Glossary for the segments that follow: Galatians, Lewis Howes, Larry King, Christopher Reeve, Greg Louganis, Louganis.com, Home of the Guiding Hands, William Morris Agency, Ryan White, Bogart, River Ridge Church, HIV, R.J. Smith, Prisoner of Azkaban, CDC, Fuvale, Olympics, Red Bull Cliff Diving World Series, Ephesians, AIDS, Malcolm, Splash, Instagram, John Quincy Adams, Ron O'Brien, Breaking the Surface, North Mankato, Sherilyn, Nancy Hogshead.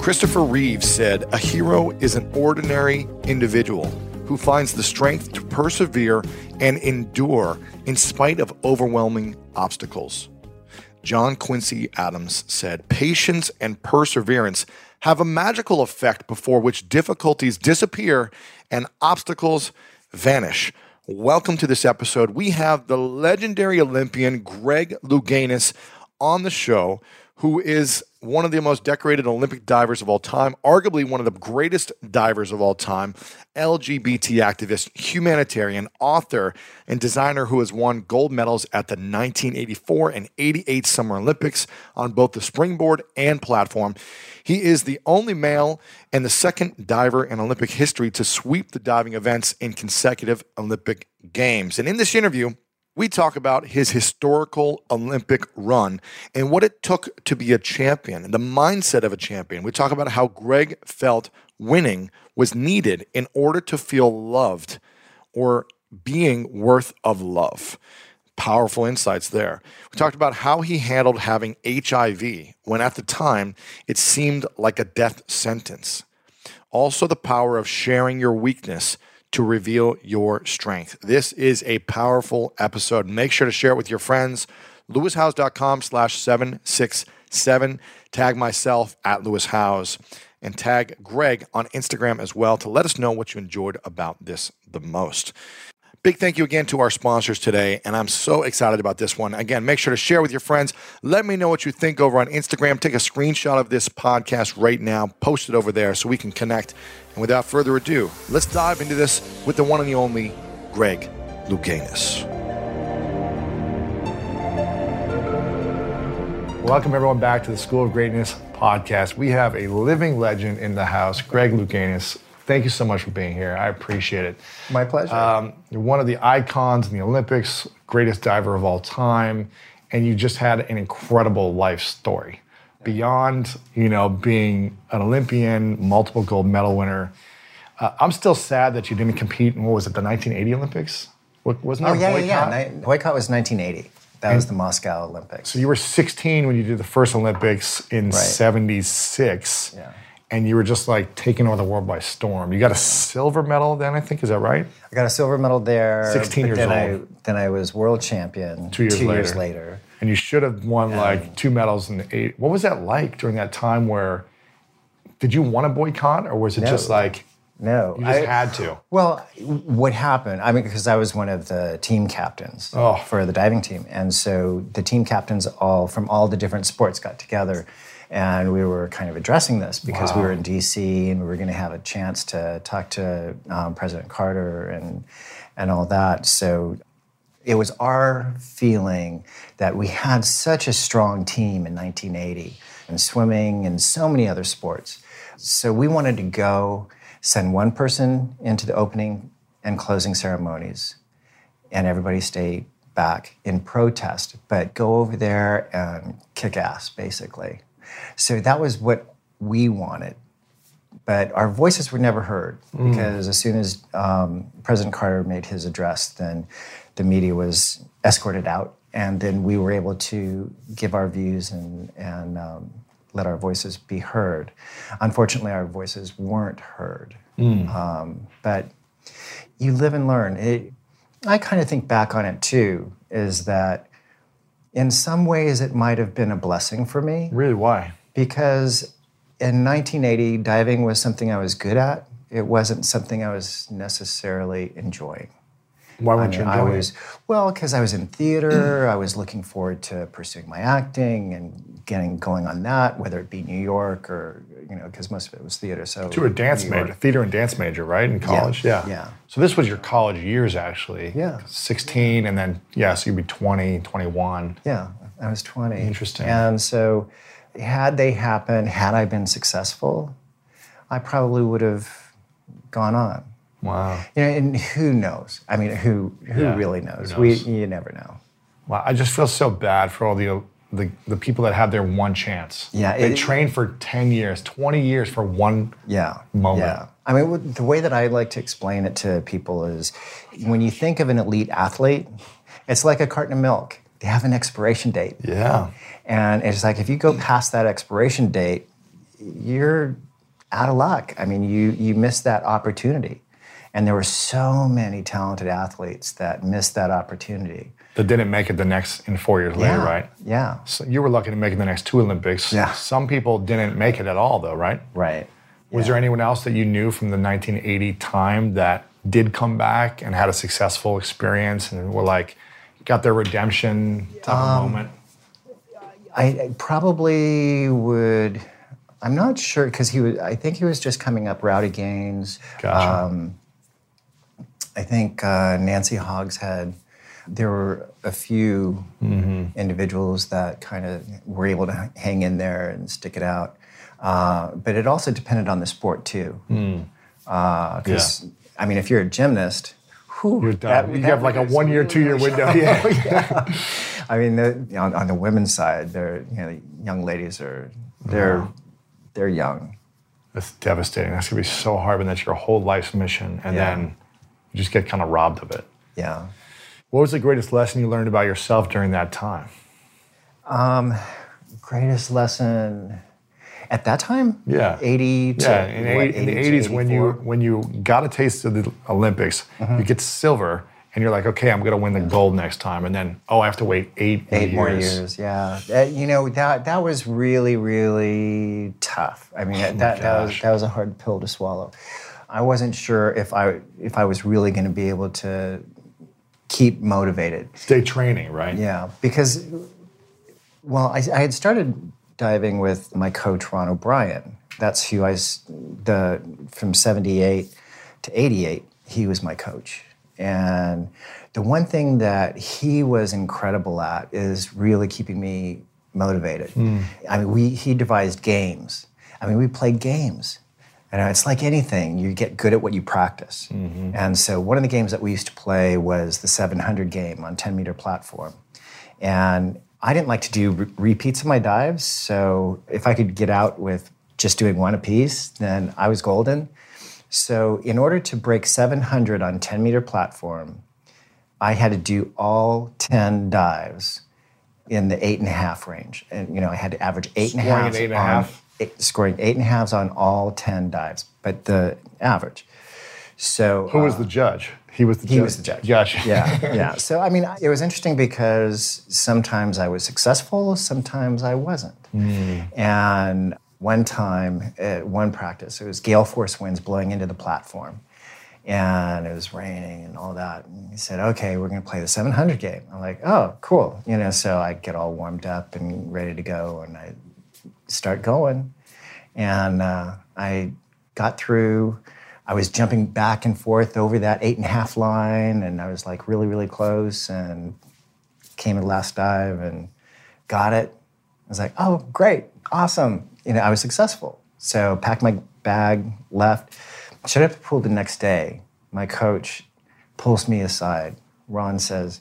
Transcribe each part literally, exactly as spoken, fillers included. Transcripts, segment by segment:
Christopher Reeve said, "A hero is an ordinary individual who finds the strength to persevere and endure in spite of overwhelming obstacles." John Quincy Adams said, "Patience and perseverance have a magical effect before which difficulties disappear and obstacles vanish." Welcome to this episode. We have the legendary Olympian Greg Louganis on the show, who is one of the most decorated Olympic divers of all time, arguably one of the greatest divers of all time, L G B T activist, humanitarian, author, and designer who has won gold medals at the nineteen eighty-four and eighty-eight Summer Olympics on both the springboard and platform. He is the only male and the second diver in Olympic history to sweep the diving events in consecutive Olympic Games. And in this interview, we talk about his historical Olympic run and what it took to be a champion and the mindset of a champion. We talk about how Greg felt winning was needed in order to feel loved or being worth of love. Powerful insights there. We talked about how he handled having H I V when at the time it seemed like a death sentence. Also, the power of sharing your weakness to reveal your strength. This is a powerful episode. Make sure to share it with your friends. LewisHowes.com slash 767. Tag myself at Lewis Howes and tag Greg on Instagram as well to let us know what you enjoyed about this the most. Big thank you again to our sponsors today, and I'm so excited about this one. Again, make sure to share with your friends. Let me know what you think over on Instagram. Take a screenshot of this podcast right now. Post it over there so we can connect. And without further ado, let's dive into this with the one and the only Greg Louganis. Welcome, everyone, back to the School of Greatness podcast. We have a living legend in the house, Greg Louganis. Thank you so much for being here. I appreciate it. My pleasure. Um, you're one of the icons in the Olympics, greatest diver of all time, and you just had an incredible life story. Beyond, you know, being an Olympian, multiple gold medal winner, uh, I'm still sad that you didn't compete in, what was it, the nineteen eighty Olympics? What, wasn't oh, that yeah, boycott? yeah, yeah. Boycott was nineteen eighty. That and, was the Moscow Olympics. So you were sixteen when you did the first Olympics in right. seventy-six. Yeah. And you were just like taking over the world by storm. You got a silver medal then, I think, is that right? I got a silver medal there. sixteen years old. I, then I was world champion two years, two later. years later. And you should have won and like two medals in the eight. What was that like during that time where, did you want to boycott or was it no, just like, no, you just I, had to? Well, what happened, I mean, because I was one of the team captains oh. for the diving team. And so the team captains all from all the different sports got together. And we were kind of addressing this because wow. we were in D C and we were going to have a chance to talk to um, President Carter and and all that. So it was our feeling that we had such a strong team in nineteen eighty in swimming and so many other sports. So we wanted to go send one person into the opening and closing ceremonies and everybody stayed back in protest, but go over there and kick ass, basically. So that was what we wanted, but our voices were never heard because mm. as soon as um, President Carter made his address, then the media was escorted out, and then we were able to give our views and, and um, let our voices be heard. Unfortunately, our voices weren't heard, mm. um, but you live and learn. It, I kind of think back on it, too, is that in some ways, it might have been a blessing for me. Really, why? Because in nineteen eighty, diving was something I was good at. It wasn't something I was necessarily enjoying. Why weren't I mean, you enjoying I was, it? Well, because I was in theater. I was looking forward to pursuing my acting and getting going on that, whether it be New York or, you know, because most of it was theater. So you were a dance major, theater and dance major, right, in college? Yeah. yeah. Yeah. So this was your college years, actually. Yeah. sixteen, and then, yeah, so you'd be twenty, twenty-one. Yeah. I was twenty. Interesting. And so had they happened, had I been successful, I probably would have gone on. Wow. You know, and who knows? I mean, who who yeah. really knows? Who knows? We you never know. Wow, I just feel so bad for all the the, the people that had their one chance. Yeah, it, they trained for ten years, twenty years for one yeah, moment. Yeah. I mean, the way that I like to explain it to people is, when you think of an elite athlete, it's like a carton of milk. They have an expiration date. Yeah. And it's like, if you go past that expiration date, you're out of luck. I mean, you you missed that opportunity. And there were so many talented athletes that missed that opportunity. That didn't make it the next, in four years yeah, later, right? Yeah. So you were lucky to make it the next two Olympics. Yeah. Some people didn't make it at all though, right? Right. Was yeah. there anyone else that you knew from the nineteen eighty time that did come back and had a successful experience and were like, got their redemption type um, of moment? I, I probably would, I'm not sure, because he was, I think he was just coming up, Rowdy Gaines. Gotcha. Um, I think uh, Nancy Hogshead, there were a few mm-hmm. individuals that kind of were able to hang in there and stick it out. Uh, but it also depended on the sport too. Mm. Uh, Cause yeah. I mean, if you're a gymnast, whew, you're done. That, you that have like a one year, two year window. Yeah. yeah. I mean, the, on, on the women's side, they're, you know, young ladies are, they're, wow. they're young. That's devastating. That's gonna be so hard when that's your whole life's mission. And yeah. then you just get kind of robbed of it. Yeah. What was the greatest lesson you learned about yourself during that time? Um, greatest lesson at that time? Yeah. eighty to yeah. In, what, eighty, in the eighties, when you when you got a taste of the Olympics, mm-hmm. you get silver and you're like, okay, I'm gonna win the yeah. gold next time. And then, oh, I have to wait eight, eight, eight more years. Eight more years, yeah. That, you know, that that was really, really tough. I mean, oh that, that, that was that was a hard pill to swallow. I wasn't sure if I if I was really gonna be able to keep motivated. Stay training, right? Yeah, because, well, I, I had started diving with my coach, Ron O'Brien. That's who I, the, from seventy-eight to eighty-eight, he was my coach. And the one thing that he was incredible at is really keeping me motivated. Mm. I mean, we he devised games. I mean, we played games. And it's like anything, you get good at what you practice. Mm-hmm. And so one of the games that we used to play was the seven hundred game on ten meter platform. And I didn't like to do re- repeats of my dives. So if I could get out with just doing one apiece, then I was golden. So in order to break seven hundred on ten meter platform, I had to do all ten dives in the eight and a half range. And, you know, I had to average eight and a half. Eight and a half. Eight, scoring eight and a halves on all ten dives, but the average. So who was uh, the judge? He was the he judge. He was the judge. Gosh. Yeah, yeah. So, I mean, it was interesting because sometimes I was successful, sometimes I wasn't. Mm. And one time at one practice, it was gale force winds blowing into the platform. And it was raining and all that. And he said, okay, we're going to play the seven hundred game. I'm like, oh, cool. You know, so I get all warmed up and ready to go, and I start going. And uh, I got through, I was jumping back and forth over that eight and a half line, and I was like really, really close, and came in the last dive and got it. I was like, oh, great, awesome. You know, I was successful. So packed my bag, left, showed up at the pool the next day. My coach pulls me aside. Ron says,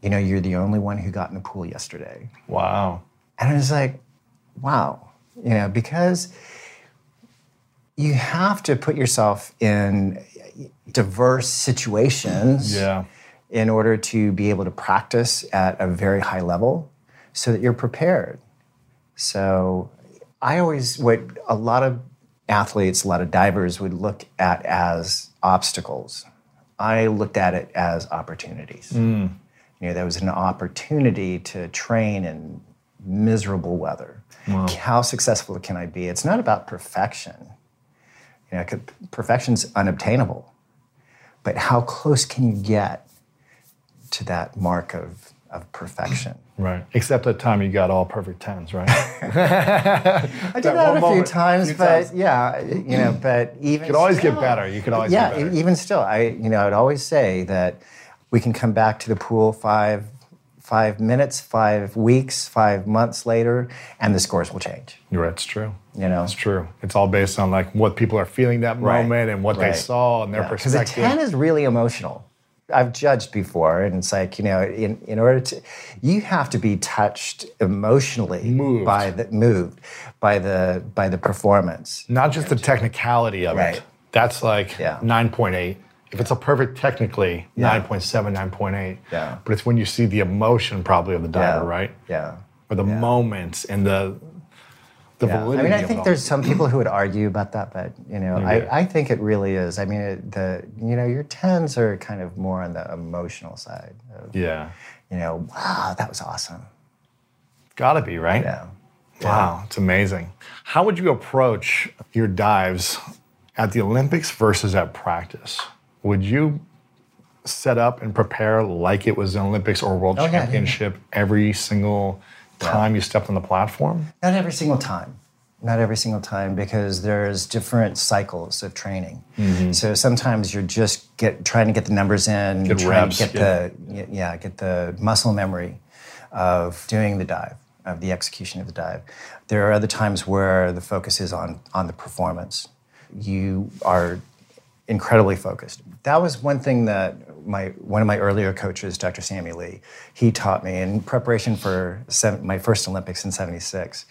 you know, you're the only one who got in the pool yesterday. Wow. And I was like, wow, you know, because you have to put yourself in diverse situations yeah. in order to be able to practice at a very high level so that you're prepared. So I always, what a lot of athletes, a lot of divers would look at as obstacles, I looked at it as opportunities. Mm. You know, there was an opportunity to train in miserable weather. Wow. How successful can I be? It's not about perfection. You know, perfection's unobtainable. But how close can you get to that mark of, of perfection? Right. Except that time you got all perfect tens, right? I did that, that a moment, few times, few but times. yeah, you know, but even you could always still, get better. You could always yeah, get better. Even still, I you know, I'd always say that we can come back to the pool five five minutes, five weeks, five months later, and the scores will change. Right, it's true. You know, it's true. It's all based on like what people are feeling that moment right. and what right. they saw and their yeah. perspective. Because a ten is really emotional. I've judged before, and it's like, you know, in, in order to, you have to be touched emotionally moved. by the moved by the by the performance, not just the technicality of right. it. That's like yeah. nine point eight. If it's a perfect technically, yeah. nine point seven, nine point eight. Yeah. But it's when you see the emotion probably of the diver, yeah. right? Yeah. Or the yeah. moments and the the yeah. validity. I mean, I think there's some people who would argue about that, but you know, yeah. I, I think it really is. I mean, it, the you know, your tens are kind of more on the emotional side. Of, yeah. You know, wow, that was awesome. Gotta be, right? Yeah. Wow, yeah. It's amazing. How would you approach your dives at the Olympics versus at practice? Would you set up and prepare like it was the Olympics or World oh, Championship yeah, yeah. every single time yeah. you stepped on the platform? Not every single time. Not every single time, because there's different cycles of training. Mm-hmm. So sometimes you're just get, trying to get the numbers in, get trying reps, to get yeah. the yeah, get the muscle memory of doing the dive, of the execution of the dive. There are other times where the focus is on on the performance. You are incredibly focused. That was one thing that my one of my earlier coaches, Doctor Sammy Lee, he taught me in preparation for seven, my first Olympics in seventy-six.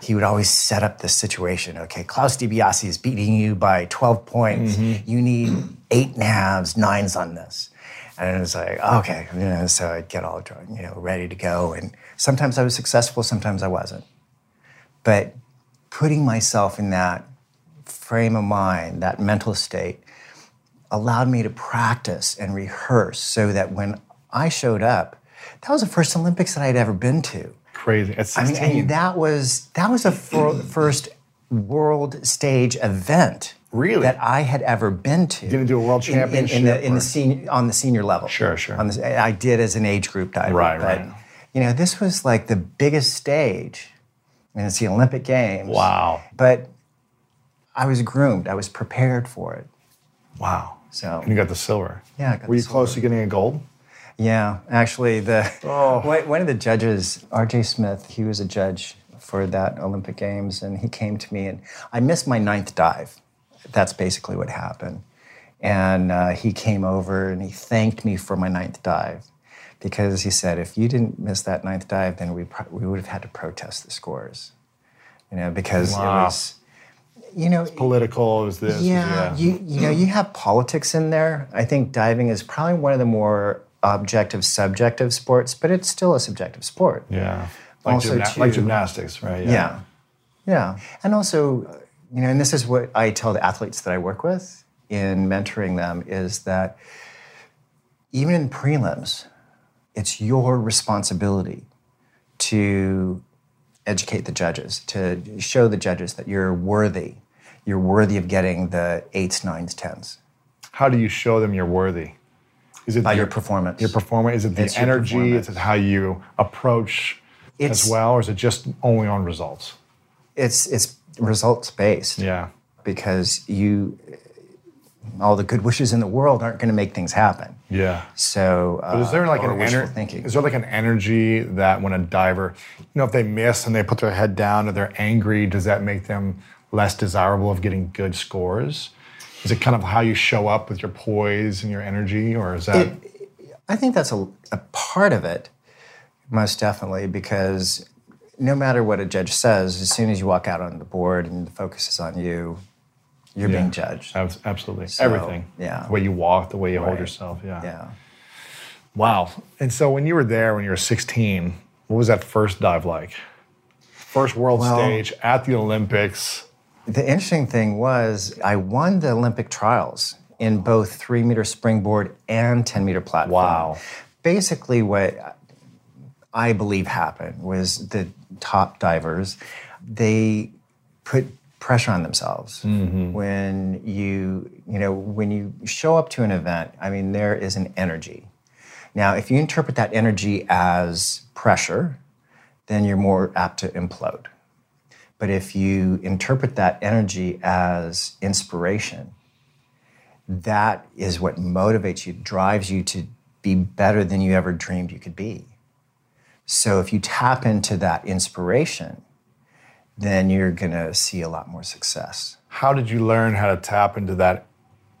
He would always set up this situation. Okay, Klaus DiBiasi is beating you by twelve points. Mm-hmm. You need eight nabs, nines on this. And it was like, okay, you know, so I'd get all drawn, you know, ready to go. And sometimes I was successful, sometimes I wasn't. But putting myself in that frame of mind, that mental state, allowed me to practice and rehearse so that when I showed up, that was the first Olympics that I had ever been to. Crazy. At sixteen. I mean, and that was that was the first world stage event really that I had ever been to. You didn't do a world championship in, in, in the, in the senior, on the senior level. Sure, sure. On the, I did as an age group diver. Right, but, right. You know, this was like the biggest stage, and it's the Olympic Games. Wow. But I was groomed. I was prepared for it. Wow. So, and you got the silver. Yeah, I got Were you the close to getting a gold? Yeah, actually, the oh. one of the judges, R J. Smith, he was a judge for that Olympic Games, and he came to me, and I missed my ninth dive. That's basically what happened. And uh, he came over, and he thanked me for my ninth dive, because he said, if you didn't miss that ninth dive, then we, pro- we would have had to protest the scores, you know, because wow. it was... You know, it's political. Is this? Yeah, yeah. You, you know, you have politics in there. I think diving is probably one of the more objective, subjective sports, but it's still a subjective sport. Yeah, like, also gymna- too, like gymnastics, right? Yeah. yeah, yeah, and also, you know, and this is what I tell the athletes that I work with in mentoring them is that even in prelims, it's your responsibility to educate the judges, to show the judges that you're worthy. You're worthy of getting the eights, nines, tens. How do you show them you're worthy? Is it by the, your performance? Your performance? Is it the it's energy? Is it how you approach it's, as well? Or is it just only on results? It's it's results based. Yeah. Because you, all the good wishes in the world aren't going to make things happen. Yeah. So, uh, but is there like an ener- thinking? Is there like an energy that when a diver, you know, if they miss and they put their head down or they're angry, does that make them less desirable of getting good scores? Is it kind of how you show up with your poise and your energy, or is that? It, I think that's a, a part of it, most definitely, because no matter what a judge says, as soon as you walk out on the board and the focus is on you, you're yeah, being judged. Absolutely. So, everything. Yeah. The way you walk, the way you right. hold yourself. Yeah. Yeah. Wow. And so when you were there, when you were sixteen, what was that first dive like? First world well, stage at the Olympics. The interesting thing was I won the Olympic trials in both three-meter springboard and ten-meter platform. Wow. Basically what I believe happened was the top divers, they put pressure on themselves. Mm-hmm. When you, you know, when you show up to an event, I mean, there is an energy. Now, if you interpret that energy as pressure, then you're more apt to implode. But if you interpret that energy as inspiration, that is what motivates you, drives you to be better than you ever dreamed you could be. So if you tap into that inspiration, then you're going to see a lot more success. How did you learn how to tap into that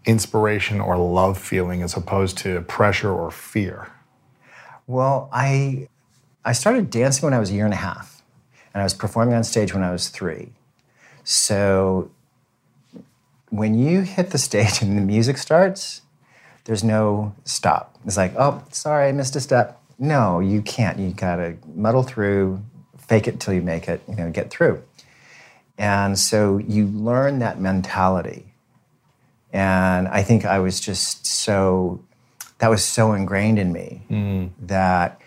inspiration or love feeling as opposed to pressure or fear? Well, I I started dancing when I was a year and a half, and I was performing on stage when I was three. So when you hit the stage and the music starts, there's no stop. It's like, oh, sorry, I missed a step. No, you can't. You gotta muddle through, fake it till you make it, you know, get through. And so you learn that mentality. And I think I was just so, that was so ingrained in me mm. that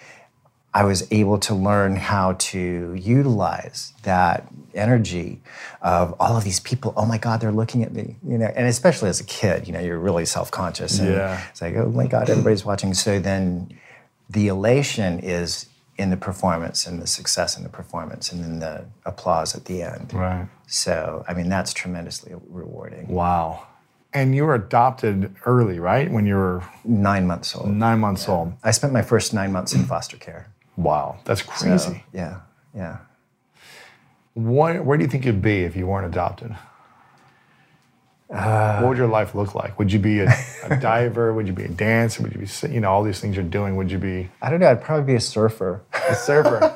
I was able to learn how to utilize that energy of all of these people. Oh my God, they're looking at me, you know. And especially as a kid, you know, you're really self-conscious. And yeah. It's like, oh my God, everybody's watching. So then the elation is in the performance and the success in the performance and then the applause at the end. Right. So, I mean, that's tremendously rewarding. Wow. And you were adopted early, right? When you were... Nine months old. Nine months yeah. old. I spent my first nine months in foster care. Wow, that's crazy. So, yeah, yeah. What, where do you think you'd be if you weren't adopted? Uh, what would your life look like? Would you be a, a diver? Would you be a dancer? Would you be, you know, all these things you're doing? Would you be? I don't know. I'd probably be a surfer. A surfer.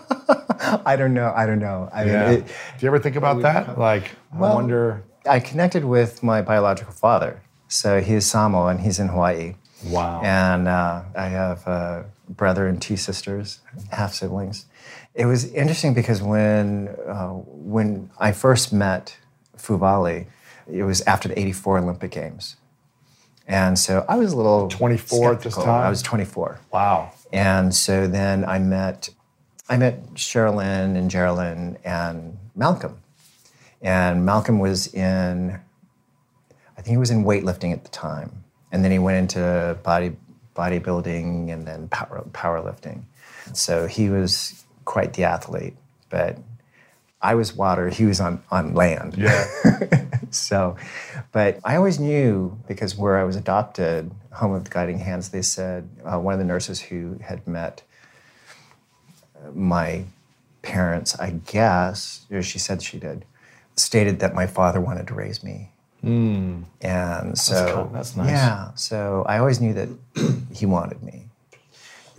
I don't know. I don't know. I yeah. mean, it, do you ever think about that? Like, well, I wonder. I connected with my biological father. So he's Samoan and he's in Hawaii. Wow. And uh, I have a brother and two sisters, half siblings. It was interesting because when uh, when I first met Fuvale, it was after the eighty-four Olympic Games. And so I was a little twenty-four at this time? I was twenty-four. Wow. And so then I met I met Sherilyn and Gerilyn and Malcolm. And Malcolm was in, I think he was in weightlifting at the time. And then he went into body bodybuilding and then power, powerlifting. So he was quite the athlete, but I was water, he was on, on land. Yeah. So, but I always knew, because where I was adopted, Home of the Guiding Hands, they said, uh, one of the nurses who had met my parents, I guess, or she said she did, stated that my father wanted to raise me. Mm. And so, that's, cool. That's nice. Yeah, so I always knew that he wanted me.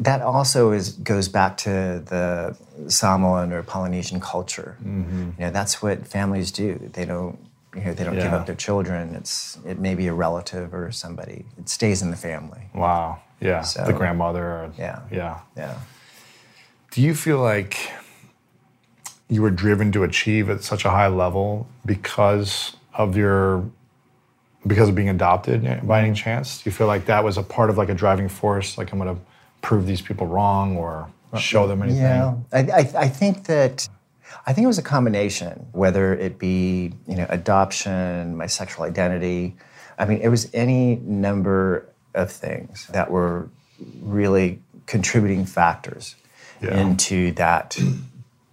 That also is goes back to the Samoan or Polynesian culture. Mm-hmm. You know, that's what families do. They don't, you know, they don't yeah. give up their children. It's it may be a relative or somebody. It stays in the family. Wow. Yeah. So, the grandmother. Or, yeah. Yeah. Yeah. Do you feel like you were driven to achieve at such a high level because of your, because of being adopted by any chance? Do you feel like that was a part of like a driving force? Like, I'm gonna prove these people wrong or show them anything? Yeah, I, I, I think that, I think it was a combination, whether it be, you know, adoption, my sexual identity. I mean, it was any number of things that were really contributing factors yeah. into that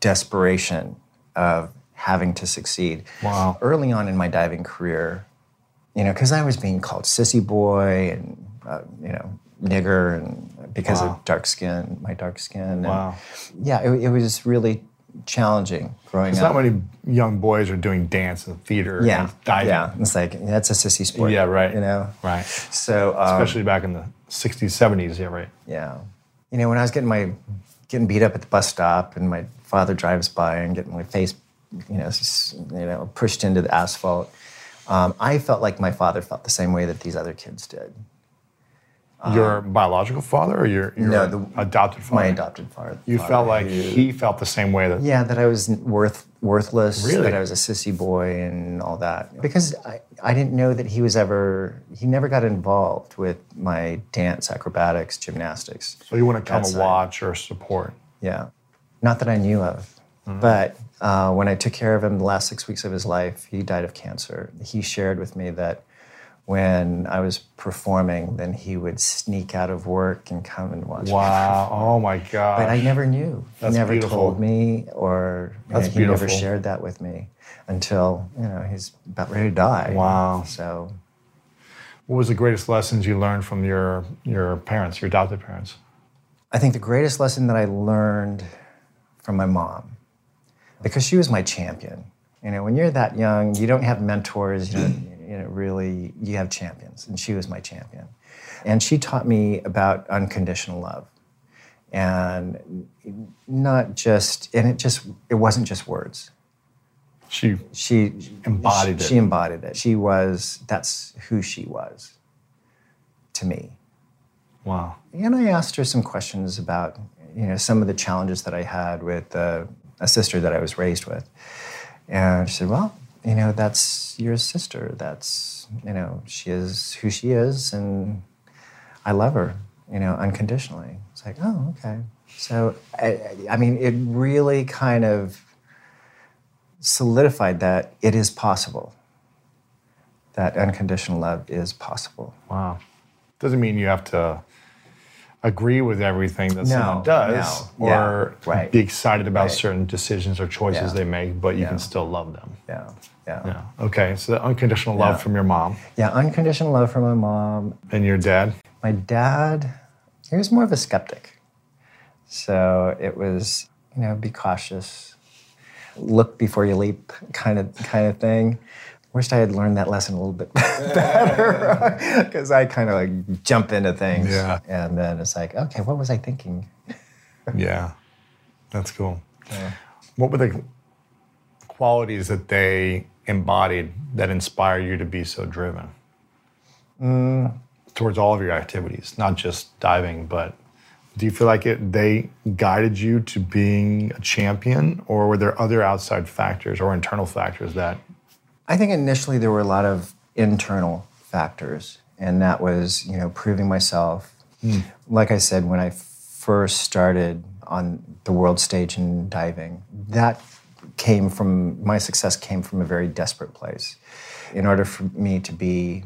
desperation of having to succeed. Wow. Early on in my diving career, you know, because I was being called sissy boy and, uh, you know, nigger, and because wow. of dark skin, my dark skin. Wow. And yeah, it, it was really challenging growing up. Because not many young boys are doing dance and theater yeah. and diving. Yeah, it's like, that's a sissy sport. Yeah, right. You know? Right. So, um, especially back in the sixties, seventies, yeah, right. Yeah. You know, when I was getting my, getting beat up at the bus stop and my father drives by and getting my face You know, you know, pushed into the asphalt. Um, I felt like my father felt the same way that these other kids did. Um, your biological father, or your, your no, the, adopted father? My adopted father. You father felt like who, he felt the same way that yeah, that I was worth worthless, really? That I was a sissy boy, and all that. Because I, I didn't know that he was ever he never got involved with my dance, acrobatics, gymnastics. So you wouldn't come and watch or support? Yeah, not that I knew of. Mm-hmm. But uh, when I took care of him the last six weeks of his life, he died of cancer. He shared with me that when I was performing, then he would sneak out of work and come and watch wow. me. Wow, oh my God. But I never knew. That's he never beautiful. told me, or That's know, he beautiful. never shared that with me until, you know, he's about ready to die. Wow. So, what was the greatest lessons you learned from your, your parents, your adopted parents? I think the greatest lesson that I learned from my mom because she was my champion. You know, when you're that young, you don't have mentors, you know, you know, really, you have champions, and she was my champion. And she taught me about unconditional love. And not just, and it just, it wasn't just words. She, she embodied she, it. She embodied it. She was, that's who she was to me. Wow. And I asked her some questions about, you know, some of the challenges that I had with uh, a sister that I was raised with. And she said, well, you know, that's your sister. That's, you know, she is who she is, and I love her, you know, unconditionally. It's like, oh, okay. So, I, I mean, it really kind of solidified that it is possible, that unconditional love is possible. Wow. Doesn't mean you have to agree with everything that no, someone does no. or yeah, right. be excited about right. certain decisions or choices yeah. they make, but you yeah. can still love them. Yeah. yeah, yeah. Okay, so the unconditional love yeah. from your mom. Yeah, unconditional love from my mom. And your dad? My dad, he was more of a skeptic. So it was, you know, be cautious, look before you leap kind of kind of thing. Wished I had learned that lesson a little bit better, because I kind of like jump into things. Yeah. And then it's like, okay, what was I thinking? Yeah, that's cool. Yeah. What were the qualities that they embodied that inspire you to be so driven? Mm. Towards all of your activities, not just diving, but do you feel like it, they guided you to being a champion, or were there other outside factors or internal factors that? I think initially there were a lot of internal factors, and that was, you know, proving myself. Mm. Like I said, when I first started on the world stage in diving, that came from, my success came from a very desperate place. In order for me to be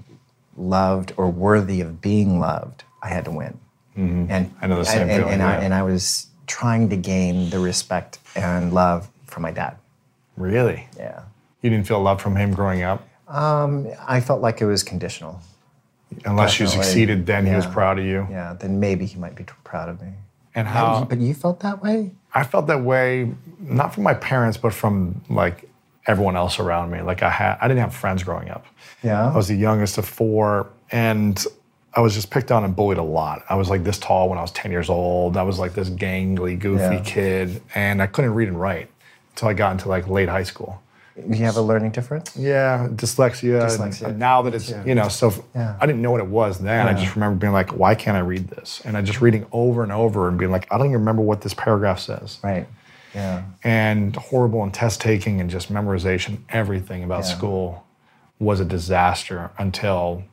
loved or worthy of being loved, I had to win. Mm-hmm. And I know the same I, feeling, and, and, yeah. I, and I was trying to gain the respect and love from my dad. Really? Yeah. You didn't feel love from him growing up? Um, I felt like it was conditional. Unless Definitely. you succeeded, then yeah. he was proud of you. Yeah, then maybe he might be proud of me. And how? But you felt that way? I felt that way, not from my parents, but from like everyone else around me. Like I had, I didn't have friends growing up. Yeah. I was the youngest of four, and I was just picked on and bullied a lot. I was like this tall when I was ten years old. I was like this gangly, goofy yeah. kid, and I couldn't read and write until I got into like late high school. You have a learning difference? Yeah, dyslexia. dyslexia. And now that it's, yeah. you know, so yeah. I didn't know what it was then. Yeah. I just remember being like, why can't I read this? And I just reading over and over and being like, I don't even remember what this paragraph says. Right, yeah. And horrible in test taking and just memorization, everything about yeah. school was a disaster until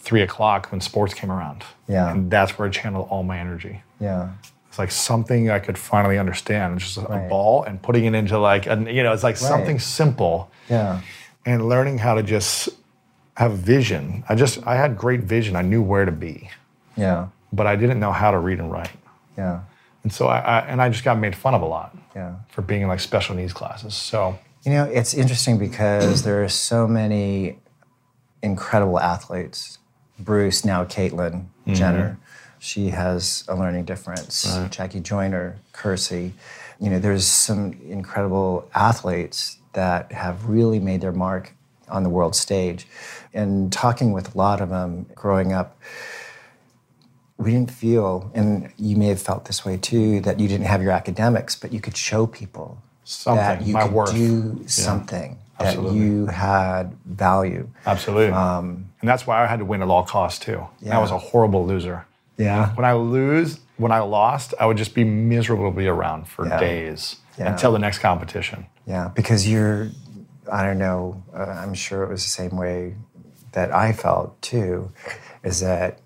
three o'clock when sports came around. Yeah. And that's where I channeled all my energy. Yeah. It's like something I could finally understand, just right. a ball and putting it into like, a, you know, it's like right. something simple. Yeah. And learning how to just have vision. I just, I had great vision. I knew where to be. Yeah. But I didn't know how to read and write. Yeah. And so I, I and I just got made fun of a lot. Yeah. For being in like special needs classes, so. You know, it's interesting because there are so many incredible athletes. Bruce, now Caitlyn mm-hmm. Jenner. She has a learning difference. Right. Jackie Joyner, Kersey. You know, there's some incredible athletes that have really made their mark on the world stage. And talking with a lot of them growing up, we didn't feel, and you may have felt this way too, that you didn't have your academics, but you could show people something, that you my could worth. do something, yeah. that you had value. Absolutely. Um, and that's why I had to win at all costs too. Yeah. I was a horrible loser. Yeah. When I lose, when I lost, I would just be miserably around for yeah. days yeah. until the next competition. Yeah, because you're, I don't know, uh, I'm sure it was the same way that I felt too, is that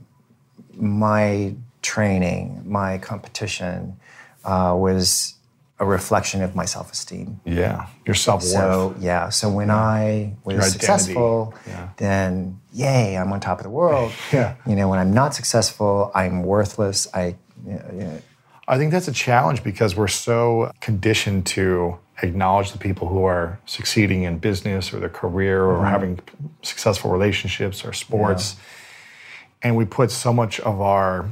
my training, my competition uh, was a reflection of my self-esteem. Yeah, your self-worth. So, yeah, so when I was successful, yeah. then yay, I'm on top of the world. Yeah. You know, when I'm not successful, I'm worthless. I, you know, you know. I think that's a challenge because we're so conditioned to acknowledge the people who are succeeding in business or their career or mm-hmm. having successful relationships or sports. Yeah. And we put so much of our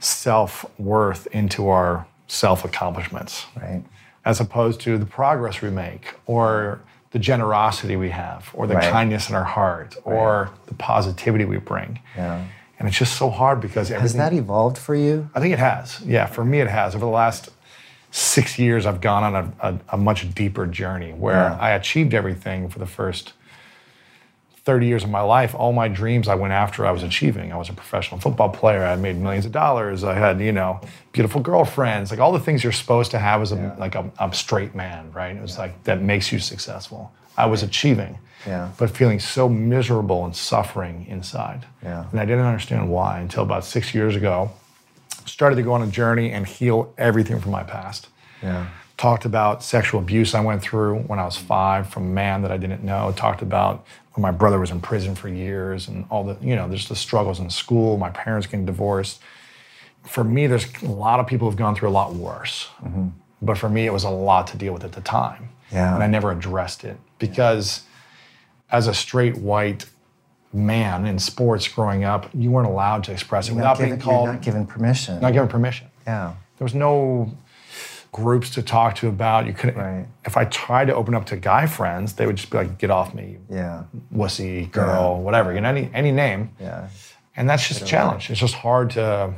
self-worth into our self-accomplishments. Right. as opposed to the progress we make or the generosity we have or the right. kindness in our heart or right. the positivity we bring. Yeah. And it's just so hard because everything... Has that evolved for you? I think it has. Yeah, for me it has. Over the last six years, I've gone on a, a, a much deeper journey where yeah. I achieved everything for the first thirty years of my life. All my dreams I went after, I was achieving. I was a professional football player. I made millions of dollars. I had, you know, beautiful girlfriends. Like all the things you're supposed to have as a, yeah. like a, a straight man, right? It was yeah. like, that makes you successful. I was achieving, yeah. but feeling so miserable and suffering inside. Yeah. And I didn't understand why until about six years ago. Started to go on a journey and heal everything from my past. Yeah. Talked about sexual abuse I went through when I was five from a man that I didn't know. Talked about when my brother was in prison for years and all the, you know, there's the struggles in school, my parents getting divorced. For me, there's a lot of people who've gone through a lot worse. Mm-hmm. But for me, it was a lot to deal with at the time. Yeah. And I never addressed it because yeah. as a straight white man in sports growing up, you weren't allowed to express it without being called. You're not given permission. Not given permission. Yeah. There was no groups to talk to about. You couldn't. Right. If I tried to open up to guy friends, they would just be like, "Get off me, yeah, wussy girl, yeah. whatever." You know, any any name. Yeah. And that's just a challenge. It's just hard to,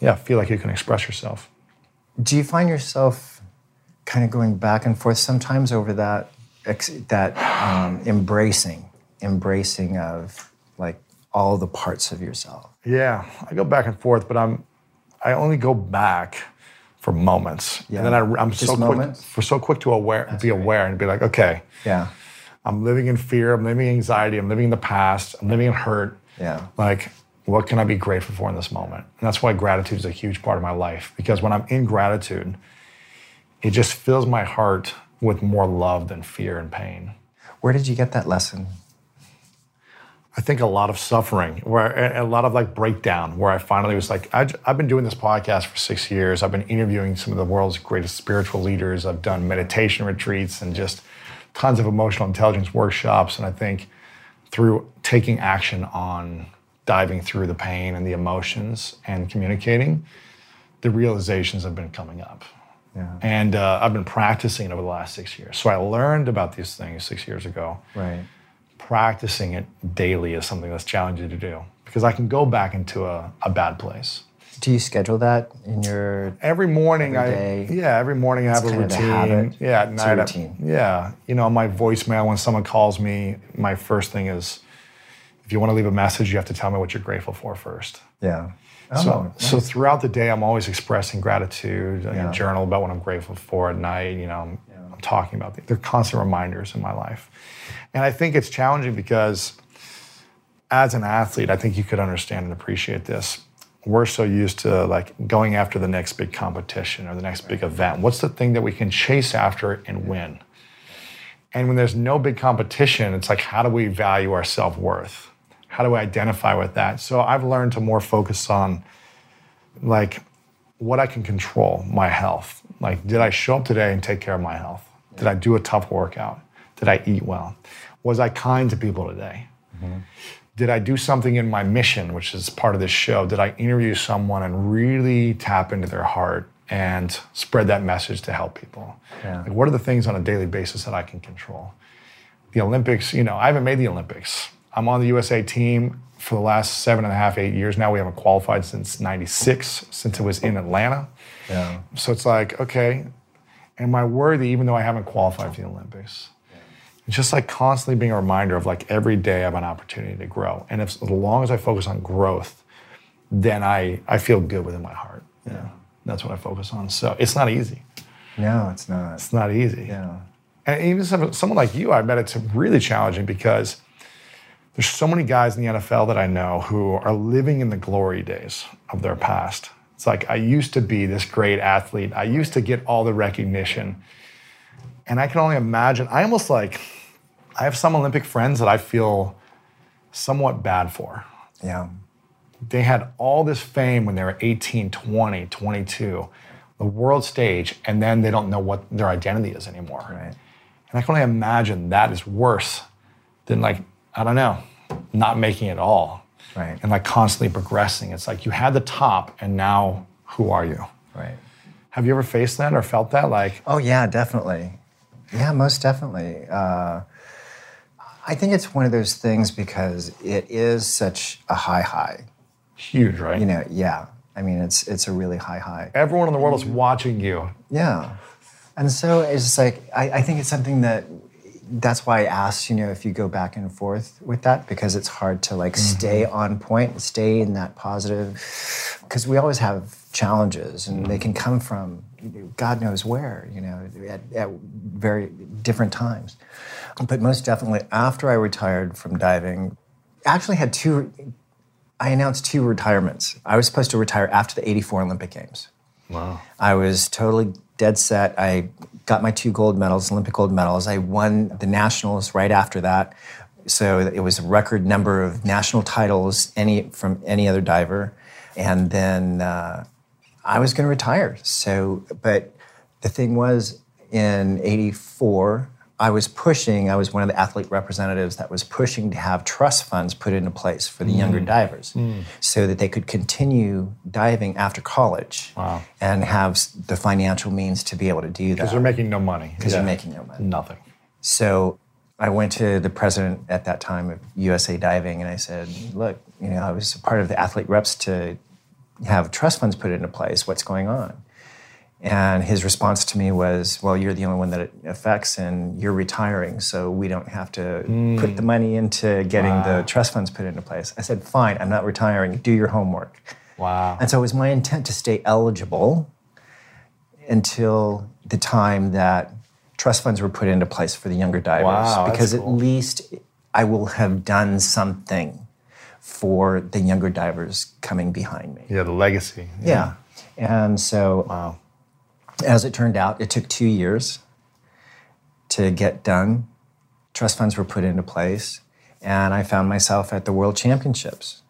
yeah, feel like you can express yourself. Do you find yourself kind of going back and forth sometimes over that that um, embracing? embracing of like all the parts of yourself? Yeah, I go back and forth, but I'm, I only go back for moments. Yeah. And then I, I'm Just so moments? quick, for so quick to aware, That's be aware right. and be like, okay, yeah, I'm living in fear, I'm living in anxiety, I'm living in the past, I'm living in hurt. Yeah. Like, what can I be grateful for in this moment? And that's why gratitude is a huge part of my life, because when I'm in gratitude, it just fills my heart with more love than fear and pain. Where did you get that lesson? I think a lot of suffering, where a lot of like breakdown, where I finally was like, I, I've been doing this podcast for six years. I've been interviewing some of the world's greatest spiritual leaders. I've done meditation retreats and just tons of emotional intelligence workshops. And I think through taking action on diving through the pain and the emotions and communicating, the realizations have been coming up. Yeah. And uh, I've been practicing over the last six years. So I learned about these things six years ago. Right. Practicing it daily is something that's challenging to do because I can go back into a, a bad place. Do you schedule that in your every morning? Every day? I yeah, every morning it's I have a routine. A yeah, at night. It's a routine. I, yeah, you know, my voicemail when someone calls me, my first thing is, if you want to leave a message, you have to tell me what you're grateful for first. Yeah. Oh, so nice. So throughout the day, I'm always expressing gratitude. I yeah. journal about what I'm grateful for at night. You know, yeah. I'm talking about the, they're constant reminders in my life. And I think it's challenging because as an athlete, I think you could understand and appreciate this. We're so used to like going after the next big competition or the next big event. What's the thing that we can chase after and win? And when there's no big competition, it's like, how do we value our self-worth? How do we identify with that? So I've learned to more focus on like what I can control, my health. Like, did I show up today and take care of my health? Did I do a tough workout? Did I eat well? Was I kind to people today? Mm-hmm. Did I do something in my mission, which is part of this show? Did I interview someone and really tap into their heart and spread that message to help people? Yeah. Like, what are the things on a daily basis that I can control? The Olympics, you know, I haven't made the Olympics. I'm on the U S A team for the last seven and a half, eight years now. We haven't qualified since ninety-six, since it was in Atlanta. Yeah. So it's like, okay, am I worthy even though I haven't qualified for the Olympics? It's just like constantly being a reminder of like every day I have an opportunity to grow. And if, as long as I focus on growth, then I, I feel good within my heart. You know? Yeah. That's what I focus on. So it's not easy. No, it's not. It's not easy. Yeah. And even some, someone like you, I bet it's really challenging because there's so many guys in the N F L that I know who are living in the glory days of their past. It's like, I used to be this great athlete. I used to get all the recognition. And I can only imagine, I almost like, I have some Olympic friends that I feel somewhat bad for. Yeah. They had all this fame when they were eighteen, twenty, twenty-two, the world stage, and then they don't know what their identity is anymore. Right. And I can only imagine that is worse than like, I don't know, not making it all. Right. And like constantly progressing. It's like you had the top and now who are you? Right. Have you ever faced that or felt that? Like, oh yeah, definitely. Yeah, most definitely. Uh, I think it's one of those things because it is such a high high. Huge, right? You know, yeah. I mean, it's it's a really high high. Everyone in the world is watching you. Yeah. And so it's just like, I, I think it's something that, that's why I asked, you know, if you go back and forth with that, because it's hard to like mm-hmm. stay on point, stay in that positive, because we always have challenges and mm-hmm. they can come from God knows where, you know, at, at very different times. But most definitely after I retired from diving, actually had two, I announced two retirements. I was supposed to retire after the eighty-four Olympic Games. Wow. I was totally dead set. I got my two gold medals, Olympic gold medals. I won the nationals right after that. So it was a record number of national titles any from any other diver. And then uh, I was going to retire. So, but the thing was, in eighty-four, I was pushing, I was one of the athlete representatives that was pushing to have trust funds put into place for the mm. younger divers mm. so that they could continue diving after college wow. and have the financial means to be able to do that. Because they're making no money. Because yeah. they're making no money. Nothing. So I went to the president at that time of U S A Diving and I said, look, you know, I was a part of the athlete reps to have trust funds put into place. What's going on? And his response to me was, well, you're the only one that it affects and you're retiring, so we don't have to mm. put the money into getting wow. the trust funds put into place. I said, fine, I'm not retiring. Do your homework. Wow. And so it was my intent to stay eligible until the time that trust funds were put into place for the younger divers. Wow, because that's cool. At least I will have done something for the younger divers coming behind me. Yeah, the legacy. Yeah. yeah. And so... Wow. As it turned out, it took two years to get done. Trust funds were put into place, and I found myself at the World Championships.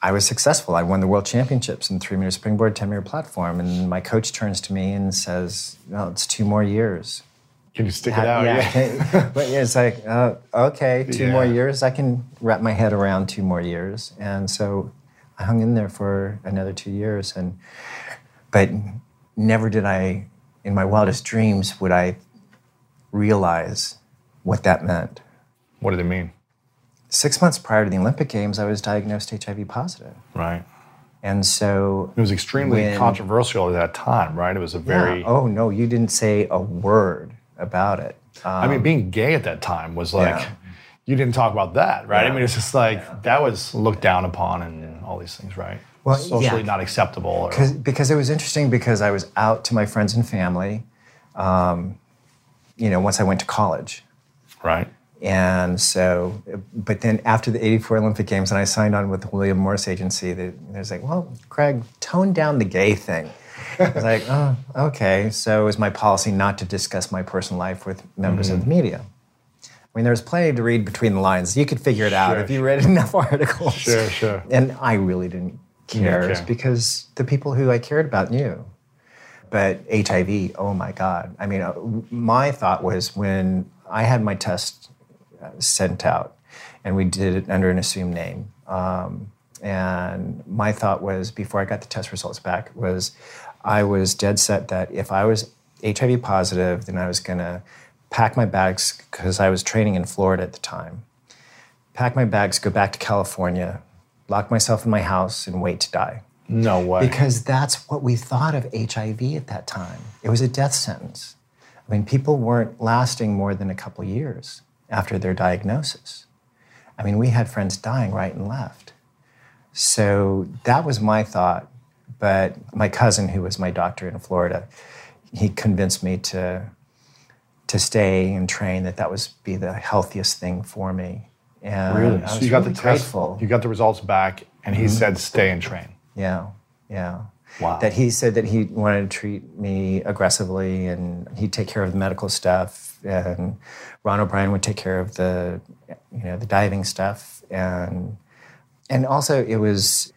I was successful. I won the World Championships in three-meter springboard, ten-meter platform, and my coach turns to me and says, no, it's two more years. Can you stick I, it out? Yeah. yeah. But yeah, it's like, uh, okay, two yeah. more years. I can wrap my head around two more years. And so I hung in there for another two years. and but. Never did I, in my wildest dreams, would I realize what that meant. What did it mean? Six months prior to the Olympic Games, I was diagnosed H I V positive. Right. And so... It was extremely when, controversial at that time, right? It was a very... Yeah, oh, no, you didn't say a word about it. Um, I mean, being gay at that time was like... Yeah. You didn't talk about that, right? Yeah. I mean, it's just like, yeah. that was looked down upon and yeah. all these things, right? Well, socially yeah. not acceptable. Or... Because it was interesting because I was out to my friends and family, um, you know, once I went to college. Right. And so, but then after the eighty-four Olympic Games, and I signed on with the William Morris Agency, they, they was like, well, Greg, tone down the gay thing. I was like, oh, okay. So it was my policy not to discuss my personal life with members mm-hmm. of the media. I mean, there was plenty to read between the lines. You could figure it out sure, if you read enough articles. Sure, sure. And I really didn't care okay. because the people who I cared about knew. But H I V, oh my God. I mean, my thought was when I had my test sent out and we did it under an assumed name. Um, and my thought was before I got the test results back was I was dead set that if I was H I V positive, then I was going to pack my bags, because I was training in Florida at the time, pack my bags, go back to California, lock myself in my house, and wait to die. No way. Because that's what we thought of H I V at that time. It was a death sentence. I mean, people weren't lasting more than a couple years after their diagnosis. I mean, we had friends dying right and left. So that was my thought. But my cousin, who was my doctor in Florida, he convinced me to... to stay and train, that that was be the healthiest thing for me. And really? So you got really the grateful. test, you got the results back, and mm-hmm. he said, stay and train. Yeah, yeah. Wow. That he said that he wanted to treat me aggressively, and he'd take care of the medical stuff, and Ron O'Brien would take care of the, you know, the diving stuff. And and also it was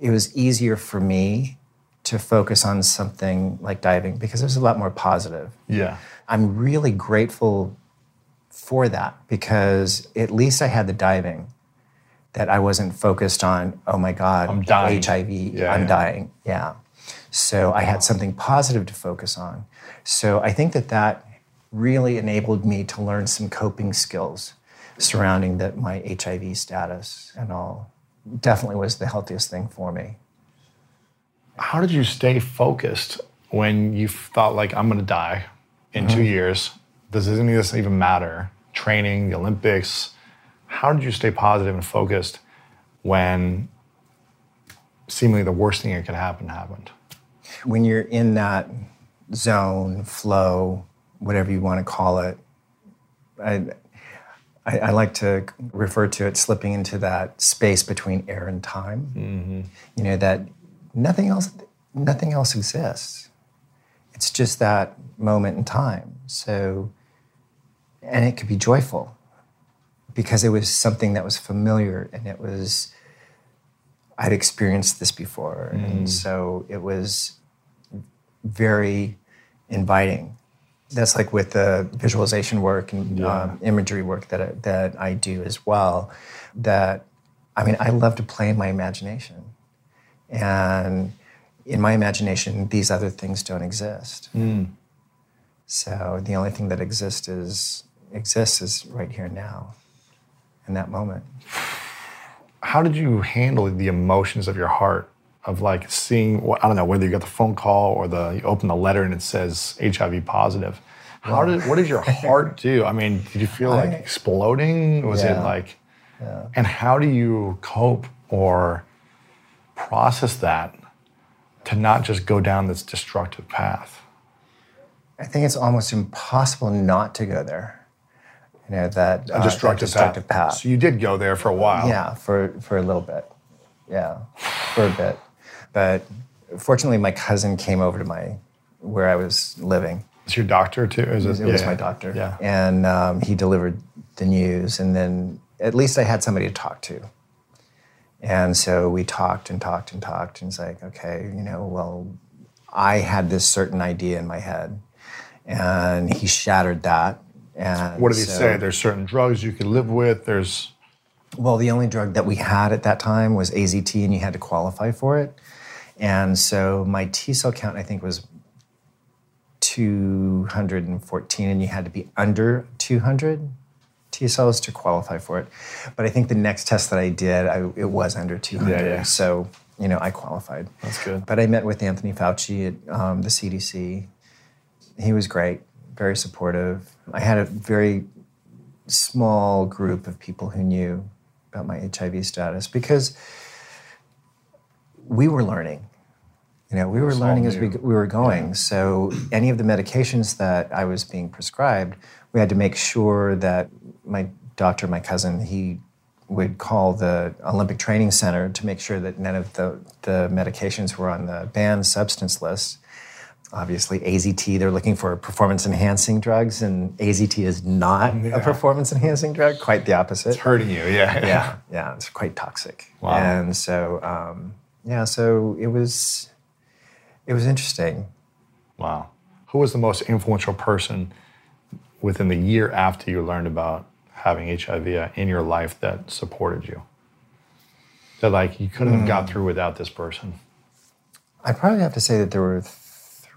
it was easier for me to focus on something like diving because it was a lot more positive. Yeah. I'm really grateful for that because at least I had the diving that I wasn't focused on, oh my God, I'm dying. H I V, yeah, I'm yeah. dying. Yeah. So I had something positive to focus on. So I think that that really enabled me to learn some coping skills surrounding that my H I V status and all. Definitely was the healthiest thing for me. How did you stay focused when you thought, like, I'm going to die in mm-hmm. two years? Does any of this even matter? Training, the Olympics. How did you stay positive and focused when seemingly the worst thing that could happen happened? When you're in that zone, flow, whatever you want to call it, I, I, I like to refer to it slipping into that space between air and time. Mm-hmm. You know, that nothing else, nothing else exists. It's just that moment in time. So, and it could be joyful because it was something that was familiar and it was, I'd experienced this before. Mm. And so it was very inviting. That's like with the visualization work and yeah. um, imagery work that I, that I do as well. That, I mean, I love to play in my imagination. And in my imagination, these other things don't exist. Mm. So the only thing that exists is, exists is right here now, in that moment. How did you handle the emotions of your heart of like seeing, I don't know, whether you got the phone call or the you open the letter and it says H I V positive? How did what did your heart do? I mean, did you feel like I, exploding? Was yeah, it like, yeah. And how do you cope or process that to not just go down this destructive path? I think it's almost impossible not to go there. You know, that, uh, a destructive, that destructive path. path. So you did go there for a while. Yeah, for, for a little bit. Yeah, for a bit. But fortunately, my cousin came over to my, where I was living. It's your doctor too? Is it, it was, it yeah, was yeah. my doctor. Yeah. And um, he delivered the news. And then at least I had somebody to talk to. And so we talked and talked and talked. And it's like, okay, you know, well, I had this certain idea in my head. And he shattered that. And what did he so, say? There's certain drugs you can live with. There's well, the only drug that we had at that time was A Z T, and you had to qualify for it. And so my T cell count, I think, was two hundred fourteen, and you had to be under two hundred T cells to qualify for it. But I think the next test that I did, I, it was under two hundred. Yeah, yeah. So you know, I qualified. That's good. But I met with Anthony Fauci at um, the C D C. He was great. Very supportive. I had a very small group of people who knew about my H I V status because we were learning. You know, we were learning as we, we were going. Yeah. So any of the medications that I was being prescribed, we had to make sure that my doctor, my cousin, he would call the Olympic Training Center to make sure that none of the, the medications were on the banned substance list. Obviously, A Z T, they're looking for performance-enhancing drugs, and A Z T is not yeah. a performance-enhancing drug, quite the opposite. It's hurting you, yeah. Yeah, yeah, it's quite toxic. Wow. And so, um, yeah, so it was, it was interesting. Wow. Who was the most influential person within the year after you learned about having H I V in your life that supported you? That, like, you couldn't mm. have got through without this person? I probably have to say that there were th-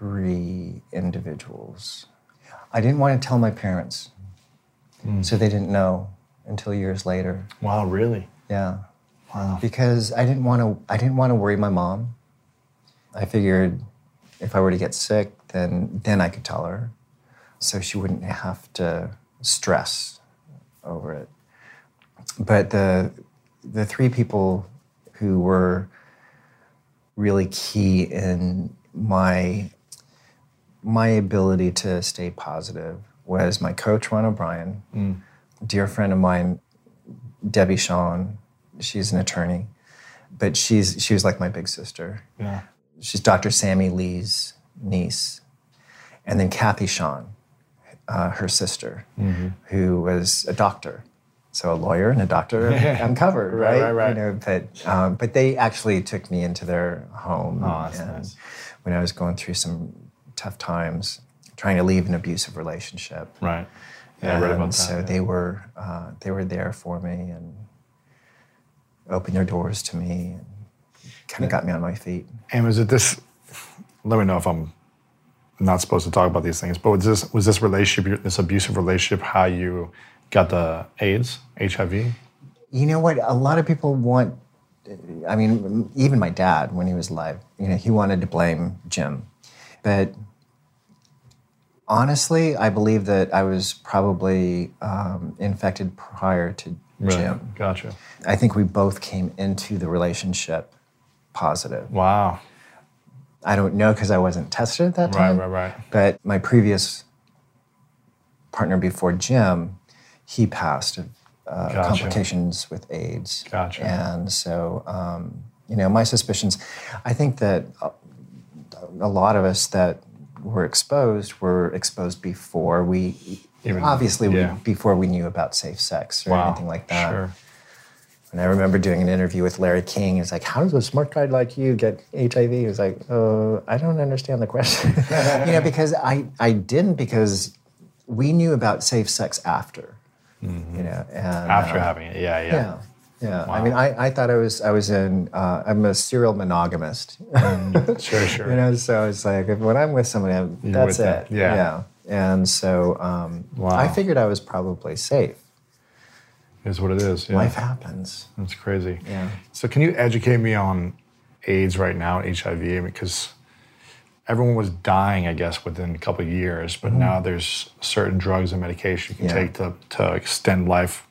Three individuals. I didn't want to tell my parents, mm. so they didn't know until years later. Wow, really? Yeah. Wow. Because I didn't want to. I didn't want to worry my mom. I figured if I were to get sick, then then I could tell her, so she wouldn't have to stress over it. But the the three people who were really key in my My ability to stay positive was my coach, Ron O'Brien, mm. dear friend of mine, Debbie Sean. She's an attorney, but she's she was like my big sister. Yeah. She's Doctor Sammy Lee's niece. And then Kathy Sean, uh, her sister, mm-hmm. who was a doctor. So a lawyer and a doctor, I'm covered, right? Right, right, right. You know, but, um, but they actually took me into their home. Oh, that's nice. When I was going through some tough times, trying to leave an abusive relationship. Right. Yeah, and I read about that. So yeah. they were uh, they were there for me and opened their doors to me and kind of got me on my feet. And was it this let me know if I'm not supposed to talk about these things, but was this was this relationship, this abusive relationship, how you got the AIDS, H I V? You know what? A lot of people want, I mean, even my dad, when he was alive, you know, he wanted to blame Jim. But honestly, I believe that I was probably um, infected prior to really? Jim. Gotcha. I think we both came into the relationship positive. Wow. I don't know because I wasn't tested at that time. Right, right, right. But my previous partner before Jim, he passed of uh, gotcha. complications with AIDS. Gotcha. And so, um, you know, my suspicions, I think that a lot of us that were exposed were exposed before we, Even, obviously yeah. we, before we knew about safe sex or wow. anything like that. Sure. And I remember doing an interview with Larry King. He's like, how does a smart guy like you get H I V? He was like, uh, I don't understand the question. You know, because I, I didn't, because we knew about safe sex after, mm-hmm. you know. And, after uh, having it, yeah, yeah. Yeah, yeah. Wow. I mean, I, I thought I was, I was in, uh, I'm a serial monogamist. Mm, sure, sure. You know, so it's like, when I'm with somebody, I'm, that's with it. Them. Yeah. Yeah. And so um, wow. I figured I was probably safe. Is what it is. Yeah. Life happens. That's crazy. Yeah. So can you educate me on AIDS right now, H I V? Because everyone was dying, I guess, within a couple of years, but mm-hmm. now there's certain drugs and medication you can yeah. take to, to extend life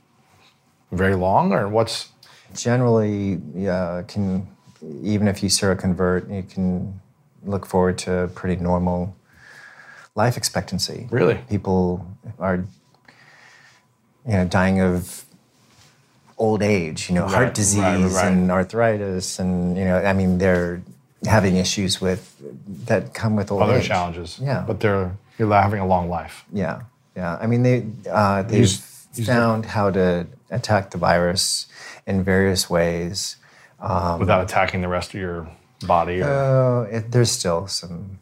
very long, or what's... Generally, yeah, can, even if you seroconvert, you can look forward to a pretty normal life expectancy. Really? People are, you know, dying of... old age, you know, right, heart disease right, right. and arthritis, and you know, I mean, they're having issues with that come with old Other age. Other challenges, yeah. But they're you're having a long life. Yeah, yeah. I mean, they uh, they've he's, he's found there. how to attack the virus in various ways um, without attacking the rest of your body. Oh, uh, there's still some.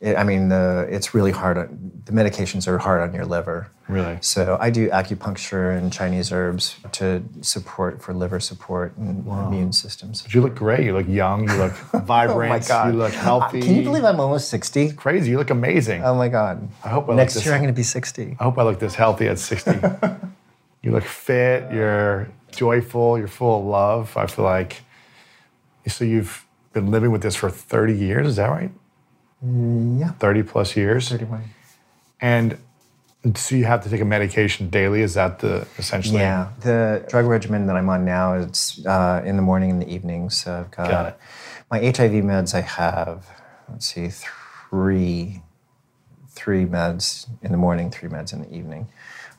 It, I mean, the it's really hard. On, the medications are hard on your liver. Really? So I do acupuncture and Chinese herbs to support, for liver support and wow. immune systems. But you look great. You look young. You look vibrant. Oh my God. You look healthy. Uh, can you believe I'm almost sixty? It's crazy. You look amazing. Oh my God. I hope I Next look this, year I'm going to be sixty. I hope I look this healthy at sixty. You look fit. You're joyful. You're full of love. I feel like. So you've been living with this for thirty years. Is that right? Yeah. thirty plus years. thirty-one. And so you have to take a medication daily? Is that the essentially? Yeah. The drug regimen that I'm on now, it's uh, in the morning and the evening. So I've got, got it. My H I V meds, I have, let's see, three, three meds in the morning, three meds in the evening.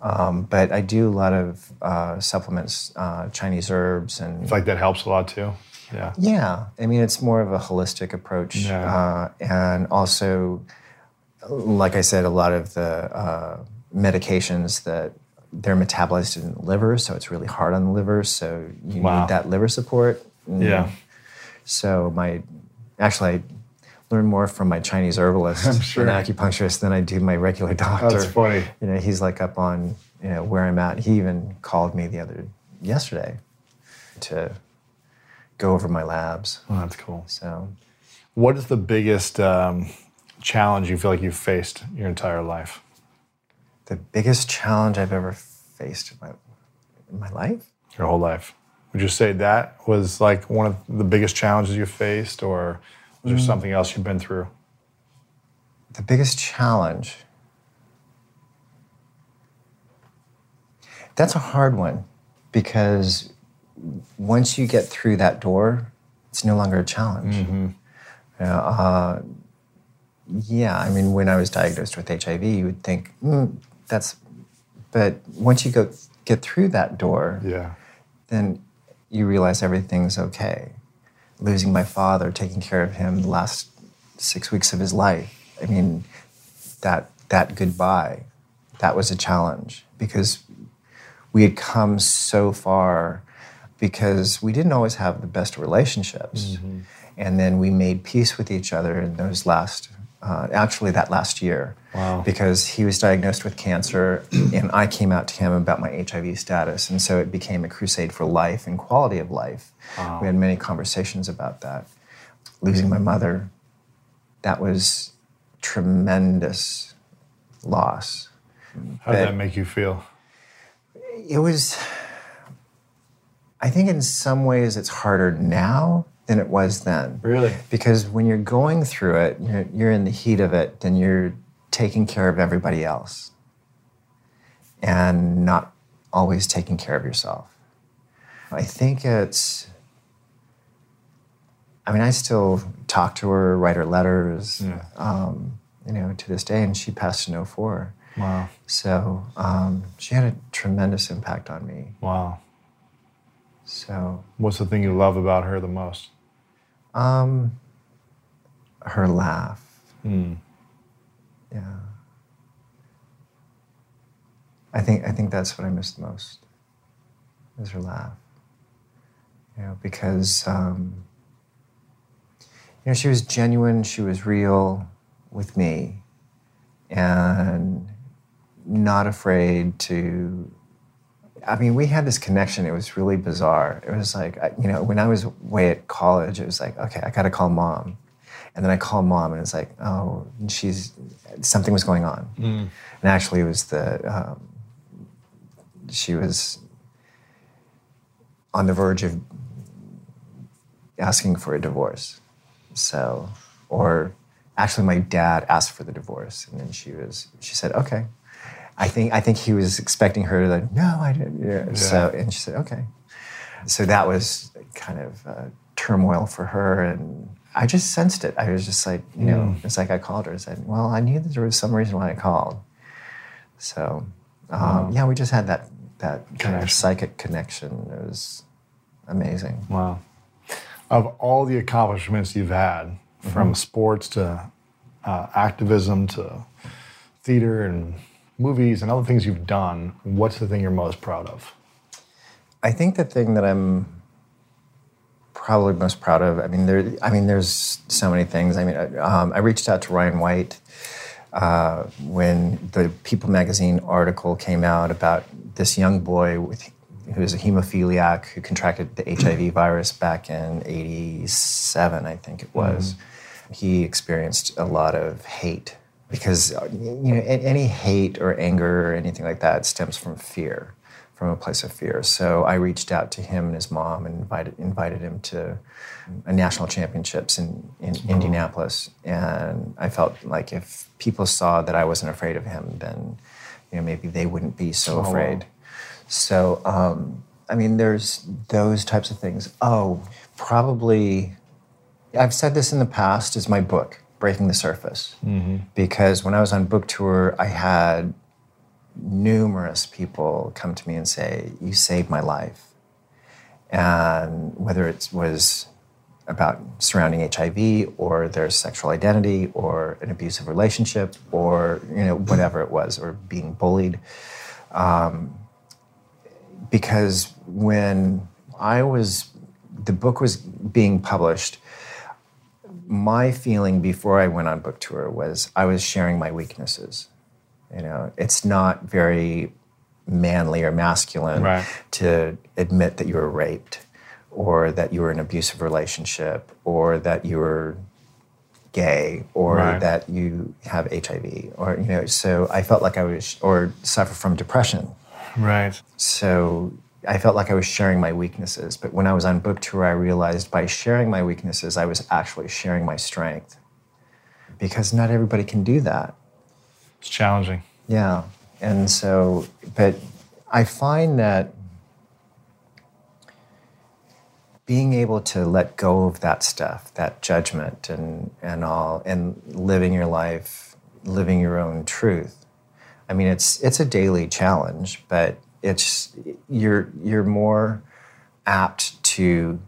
Um, but I do a lot of uh, supplements, uh, Chinese herbs. And it's like that helps a lot too. Yeah. Yeah. I mean, it's more of a holistic approach. Yeah. Uh, and also, like I said, a lot of the uh, medications that they're metabolized in the liver, so it's really hard on the liver. So you wow. need that liver support. And yeah. So my, actually, I learn more from my Chinese herbalist sure. and acupuncturist than I do my regular doctor. That's funny. You know, he's like up on, you know, where I'm at. He even called me the other, yesterday to... go over my labs. Oh, that's cool. So, what is the biggest um, challenge you feel like you've faced your entire life? The biggest challenge I've ever faced in my in my life? Your whole life. Would you say that was like one of the biggest challenges you faced, or was mm. there something else you've been through? The biggest challenge? That's a hard one, because once you get through that door, it's no longer a challenge. Mm-hmm. You know, uh, yeah, I mean, when I was diagnosed with H I V, you would think, mm, that's, but once you go get through that door, yeah. then you realize everything's okay. Losing my father, taking care of him the last six weeks of his life, I mean, that that goodbye, that was a challenge, because we had come so far, because we didn't always have the best relationships. Mm-hmm. And then we made peace with each other in those last, uh, actually that last year. Wow. Because he was diagnosed with cancer and I came out to him about my H I V status. And so it became a crusade for life and quality of life. Wow. We had many conversations about that. Losing my mother, that was tremendous loss. How did that make you feel? It was, I think in some ways it's harder now than it was then. Really? Because when you're going through it, you're, you're in the heat of it and you're taking care of everybody else and not always taking care of yourself. I think it's, I mean, I still talk to her, write her letters, yeah. um, you know, to this day, and she passed in oh four. Wow. So um, she had a tremendous impact on me. Wow. So. What's the thing you love about her the most? Um, her laugh. Mm. Yeah. I think I think that's what I miss the most, is her laugh. You know, because um, you know, she was genuine, she was real with me, and not afraid to. I mean, we had this connection. It was really bizarre. It was like, you know, when I was away at college, it was like, okay, I got to call mom. And then I called mom and it's like, oh, and she's, something was going on. Mm. And actually it was the, um, she was on the verge of asking for a divorce. So, or actually my dad asked for the divorce. And then she was, she said, okay. I think I think he was expecting her to like, no, I didn't. Yeah. Yeah. So, and she said, okay. So that was kind of uh, turmoil for her. And I just sensed it. I was just like, you know, mm. it's like I called her and said, well, I knew that there was some reason why I called. So, um, wow. yeah, we just had that that connection. Kind of psychic connection. It was amazing. Wow. Of all the accomplishments you've had, mm-hmm. from sports to uh, activism to theater and movies and other things you've done, what's the thing you're most proud of? I think the thing that I'm probably most proud of, I mean, there, I mean, there's so many things. I mean, I, um, I reached out to Ryan White uh, when the People magazine article came out about this young boy with, who was a hemophiliac who contracted the H I V virus back in eighty-seven, I think it was. Mm-hmm. He experienced a lot of hate. Because you know, any hate or anger or anything like that stems from fear, from a place of fear. So I reached out to him and his mom and invited invited him to a national championships in, in oh. Indianapolis. And I felt like if people saw that I wasn't afraid of him, then you know maybe they wouldn't be so oh. afraid. So um, I mean, there's those types of things. Oh, probably I've said this in the past is my book. Breaking the Surface, mm-hmm. because when I was on book tour, I had numerous people come to me and say, you saved my life. And whether it was about surrounding H I V or their sexual identity or an abusive relationship or you know whatever it was, or being bullied. Um, because when I was, the book was being published, my feeling before I went on book tour was I was sharing my weaknesses. You know, it's not very manly or masculine right. to admit that you were raped or that you were in an abusive relationship or that you were gay or right. that you have H I V or, you know, so I felt like I was, or suffer from depression. Right. So I felt like I was sharing my weaknesses, but when I was on book tour, I realized by sharing my weaknesses, I was actually sharing my strength, because not everybody can do that. It's challenging. Yeah, and so, but I find that being able to let go of that stuff, that judgment and, and all, and living your life, living your own truth, I mean, it's it's a daily challenge, but it's you're you're more apt to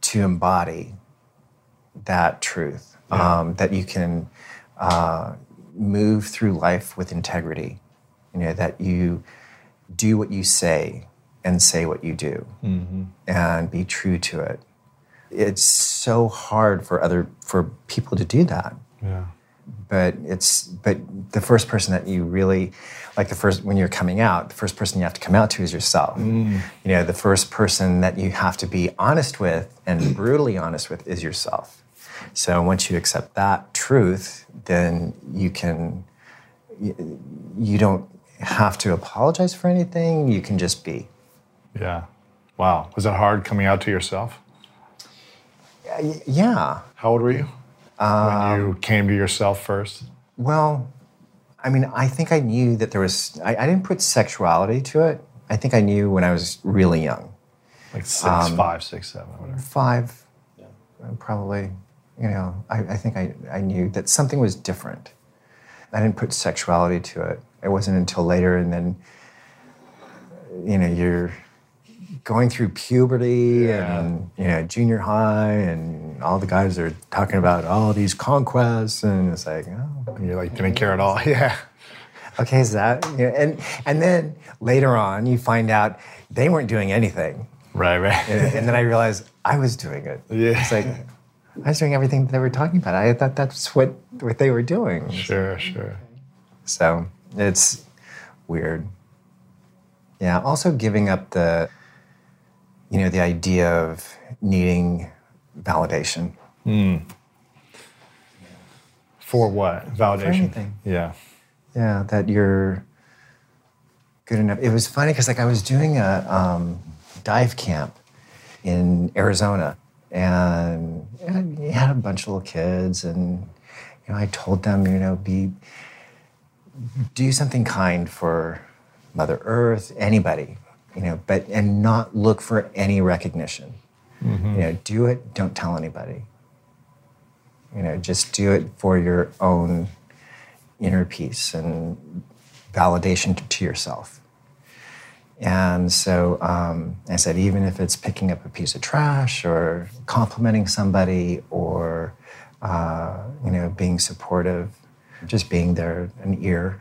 to embody that truth, yeah. um, that you can uh, move through life with integrity. You know that you do what you say and say what you do, mm-hmm. and be true to it. It's so hard for other for people to do that. Yeah. But it's but the first person that you really like the first when you're coming out, the first person you have to come out to is yourself. Mm. You know, the first person that you have to be honest with and brutally honest with is yourself. So once you accept that truth, then you can, you don't have to apologize for anything. You can just be. Yeah. Wow. Was it hard coming out to yourself? Yeah. How old were you um, when you came to yourself first? Well, I mean, I think I knew that there was, I, I didn't put sexuality to it. I think I knew when I was really young. Like six, um, five, six, seven, whatever. Five, yeah. Probably, you know, I, I think I, I knew that something was different. I didn't put sexuality to it. It wasn't until later, and then, you know, you're going through puberty yeah. and, you know, junior high, and all the guys are talking about all these conquests, and it's like, oh. And you're like, didn't care at all, yeah. Okay, is that, you know, and and then later on you find out they weren't doing anything. Right, right. And, and then I realized I was doing it. Yeah. It's like, I was doing everything that they were talking about. I thought that's what, what they were doing. Sure, like, sure. So it's weird. Yeah, also giving up the, you know, the idea of needing validation. Mm. For what? Validation? For anything. Yeah. Yeah, that you're good enough. It was funny because, like, I was doing a um, dive camp in Arizona, and I had a bunch of little kids, and you know, I told them, you know, be do something kind for Mother Earth, anybody, you know, but and not look for any recognition. Mm-hmm. You know, do it. Don't tell anybody. You know, just do it for your own inner peace and validation to yourself. And so um, I said, even if it's picking up a piece of trash or complimenting somebody or, uh, you know, being supportive, just being there, an ear,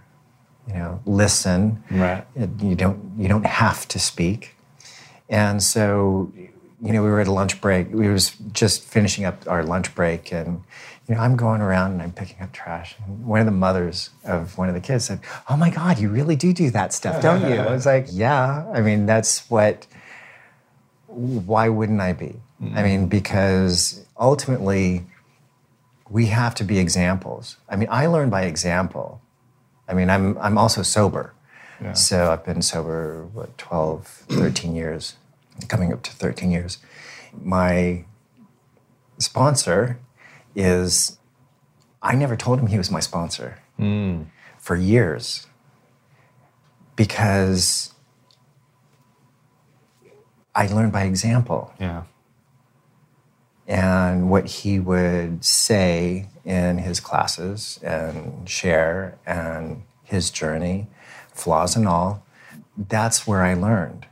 you know, listen. Right. You don't, you don't have to speak. And so, you know, we were at a lunch break. We was just finishing up our lunch break, and you know, I'm going around and I'm picking up trash. And one of the mothers of one of the kids said, "Oh my God, you really do do that stuff, don't you?" I was like, "Yeah. I mean, that's what. Why wouldn't I be? Mm-hmm. I mean, because ultimately, we have to be examples. I mean, I learn by example. I mean, I'm I'm also sober, yeah. So I've been sober what twelve, thirteen years." Coming up to thirteen years. My sponsor is, I never told him he was my sponsor mm. for years, because I learned by example. Yeah. And what he would say in his classes and share and his journey, flaws and all, that's where I learned.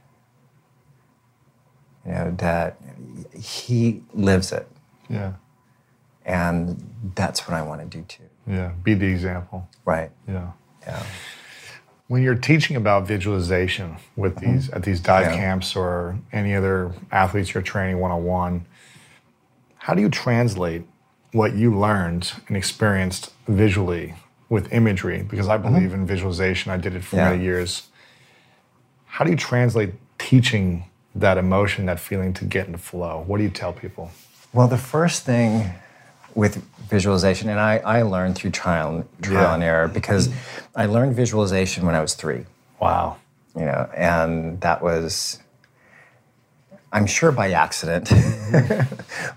You know, that he lives it. Yeah. And that's what I want to do too. Yeah, be the example. Right. Yeah. Yeah. When you're teaching about visualization with these at these dive yeah. camps or any other athletes you're training one-on-one, how do you translate what you learned and experienced visually with imagery? Because I believe mm-hmm. in visualization. I did it for yeah. many years. How do you translate teaching that emotion, that feeling, to get into flow? What do you tell people? Well, the first thing with visualization, and I, I learned through trial, trial yeah. and error, because I learned visualization when I was three. Wow. You know, and that was, I'm sure by accident.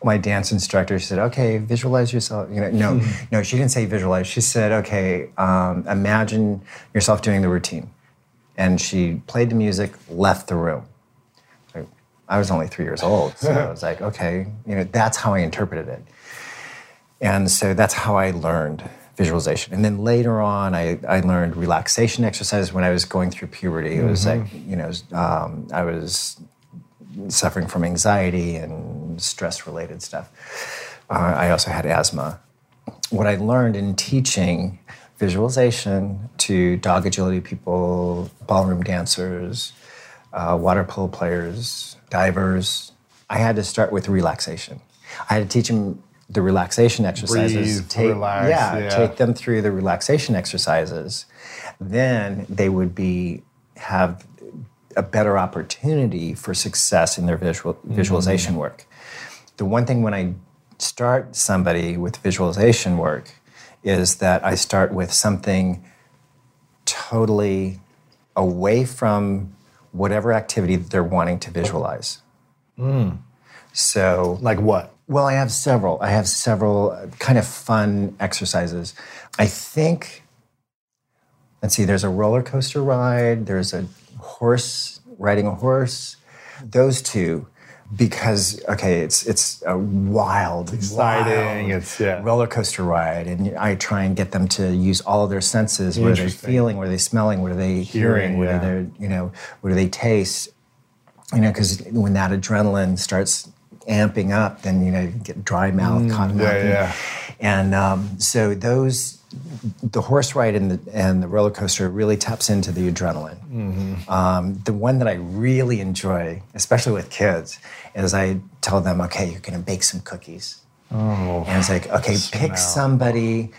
My dance instructor said, okay, visualize yourself. You know, no, no, she didn't say visualize. She said, okay, um, imagine yourself doing the routine. And she played the music, left the room. I was only three years old, so I was like, okay, you know, that's how I interpreted it. And so that's how I learned visualization. And then later on, I, I learned relaxation exercises when I was going through puberty. It was mm-hmm. like, you know, um, I was suffering from anxiety and stress-related stuff. Uh, I also had asthma. What I learned in teaching visualization to dog agility people, ballroom dancers, Uh, water polo players, divers. I had to start with relaxation. I had to teach them the relaxation exercises. Breathe, take, relax, yeah, yeah, take them through the relaxation exercises. Then they would be have a better opportunity for success in their visual, visualization mm-hmm. work. The one thing when I start somebody with visualization work is that I start with something totally away from whatever activity that they're wanting to visualize. Mm. So, like what? Well, I have several. I have several kind of fun exercises. I think, let's see, there's a roller coaster ride. There's a horse, riding a horse. Those two, because, okay, it's it's a wild, exciting, wild it's, yeah. roller coaster ride. And I try and get them to use all of their senses. What are they feeling? What are they smelling? What are they hearing? hearing what, yeah. are they, you know, what do they taste? You know, because when that adrenaline starts amping up, then, you know, you get dry mouth, mm, cotton mouth. Yeah, yeah. And um, so those, the horse ride and the, and the roller coaster really taps into the adrenaline. Mm-hmm. Um, the one that I really enjoy, especially with kids, is I tell them, okay, you're going to bake some cookies. Oh, and it's like, okay, pick somebody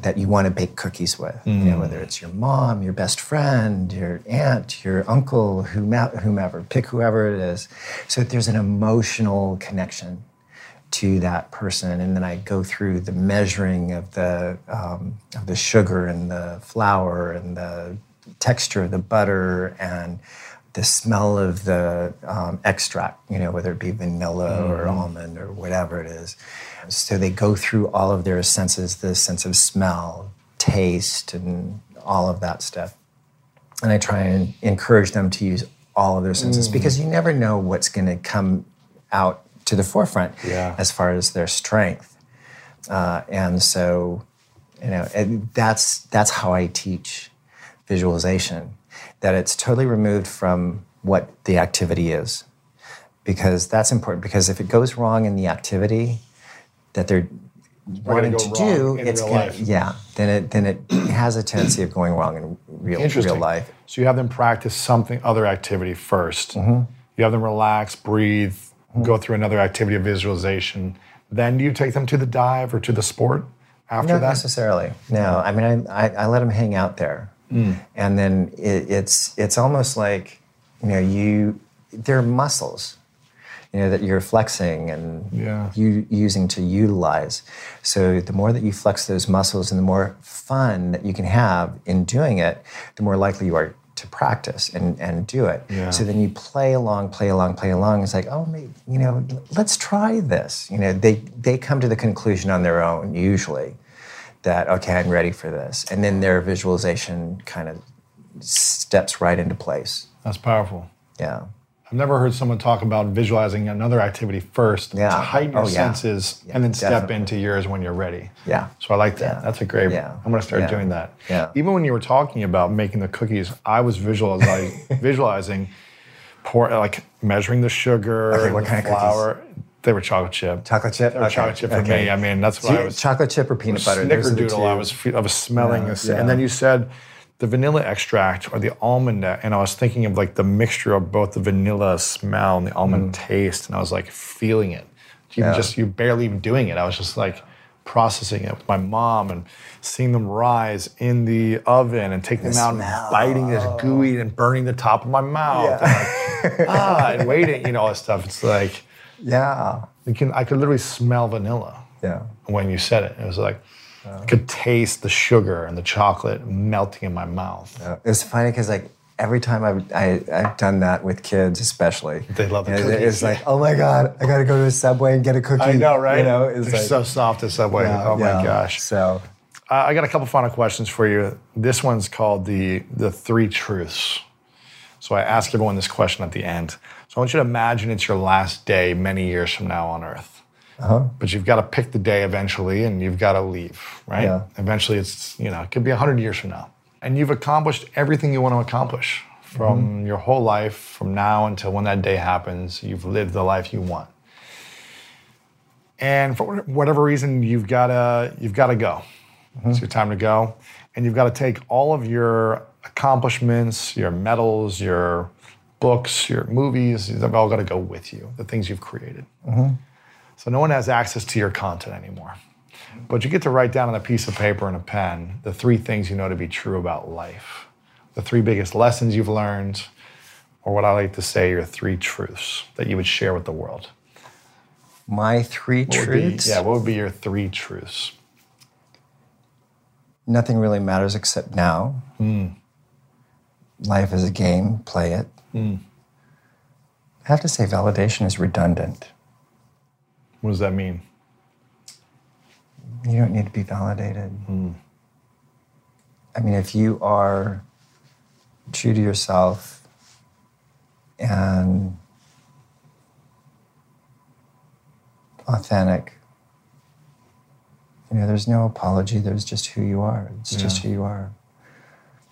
that you want to bake cookies with, mm. you know, whether it's your mom, your best friend, your aunt, your uncle, whomever, pick whoever it is. So there's an emotional connection to that person. And then I go through the measuring of the, um, of the sugar and the flour and the texture of the butter and the smell of the um, extract, you know, whether it be vanilla mm. or almond or whatever it is. So they go through all of their senses, the sense of smell, taste, and all of that stuff. And I try and encourage them to use all of their senses mm. because you never know what's going to come out to the forefront yeah. as far as their strength. Uh, and so, you know, and that's that's how I teach visualization, that it's totally removed from what the activity is, because that's important. Because if it goes wrong in the activity that they're wanting to do, it's gonna, yeah, then it then it has a tendency of going wrong in real real life. So you have them practice something, other activity first. Mm-hmm. You have them relax, breathe, mm-hmm. go through another activity of visualization. Then you take them to the dive or to the sport after Not that? Not necessarily. No, I mean, I, I, I let them hang out there. Mm. And then it, it's it's almost like, you know, you they're muscles, you know, that you're flexing and yeah. you using to utilize. So the more that you flex those muscles and the more fun that you can have in doing it, the more likely you are to practice and, and do it. Yeah. So then you play along, play along, play along. It's like, oh, maybe, you know, let's try this. You know, they they come to the conclusion on their own usually, that, okay, I'm ready for this. And then their visualization kind of steps right into place. That's powerful. Yeah. I've never heard someone talk about visualizing another activity first yeah. to heighten your oh, yeah. senses yeah, and then definitely. step into yours when you're ready. Yeah. So I like that. Yeah. That's a great, yeah. I'm gonna start yeah. doing that. Yeah. Even when you were talking about making the cookies, I was visualizing, visualizing pour, like measuring the sugar, okay, what the kind flour. Of cookies? They were chocolate chip. Chocolate chip? They were okay. chocolate chip for okay. me. I mean, that's what so I was... Chocolate chip or peanut butter? Snickerdoodle. I was I was smelling yeah, this. Yeah. And then you said the vanilla extract or the almond, and I was thinking of like the mixture of both the vanilla smell and the almond mm. taste, and I was like feeling it. You yeah. just, you barely even doing it. I was just like processing it with my mom and seeing them rise in the oven and taking the them out smell. And biting this gooey and burning the top of my mouth. Yeah. And like, ah, and waiting, you know, all this stuff. It's like... Yeah. You can, I could literally smell vanilla yeah. when you said it. It was like, yeah. I could taste the sugar and the chocolate melting in my mouth. Yeah. It was funny because like every time I've, I, I've done that with kids especially. They love the cookies. It's like, oh my God, I got to go to a Subway and get a cookie. I know, right? You know, it's They're like, so soft at Subway. Yeah, oh yeah. my gosh. So uh, I got a couple final questions for you. This one's called the the three truths. So I ask everyone this question at the end. So I want you to imagine it's your last day many years from now on Earth. Uh-huh. But you've got to pick the day eventually and you've got to leave, right? Yeah. Eventually it's, you know, it could be one hundred years from now. And you've accomplished everything you want to accomplish from mm-hmm. your whole life, from now until when that day happens. You've lived the life you want. And for whatever reason, you've got to, you've got to go. Mm-hmm. It's your time to go. And you've got to take all of your accomplishments, your medals, your books, your movies, they've all got to go with you, the things you've created. Mm-hmm. So no one has access to your content anymore. But you get to write down on a piece of paper and a pen the three things you know to be true about life, the three biggest lessons you've learned, or what I like to say, your three truths that you would share with the world. My three what truths? Be, yeah, what would be your three truths? Nothing really matters except now. Mm. Life is a game, play it. Mm. I have to say validation is redundant. What does that mean? You don't need to be validated. Mm. I mean, if you are true to yourself and authentic, you know, there's no apology, there's just who you are. It's yeah. just who you are.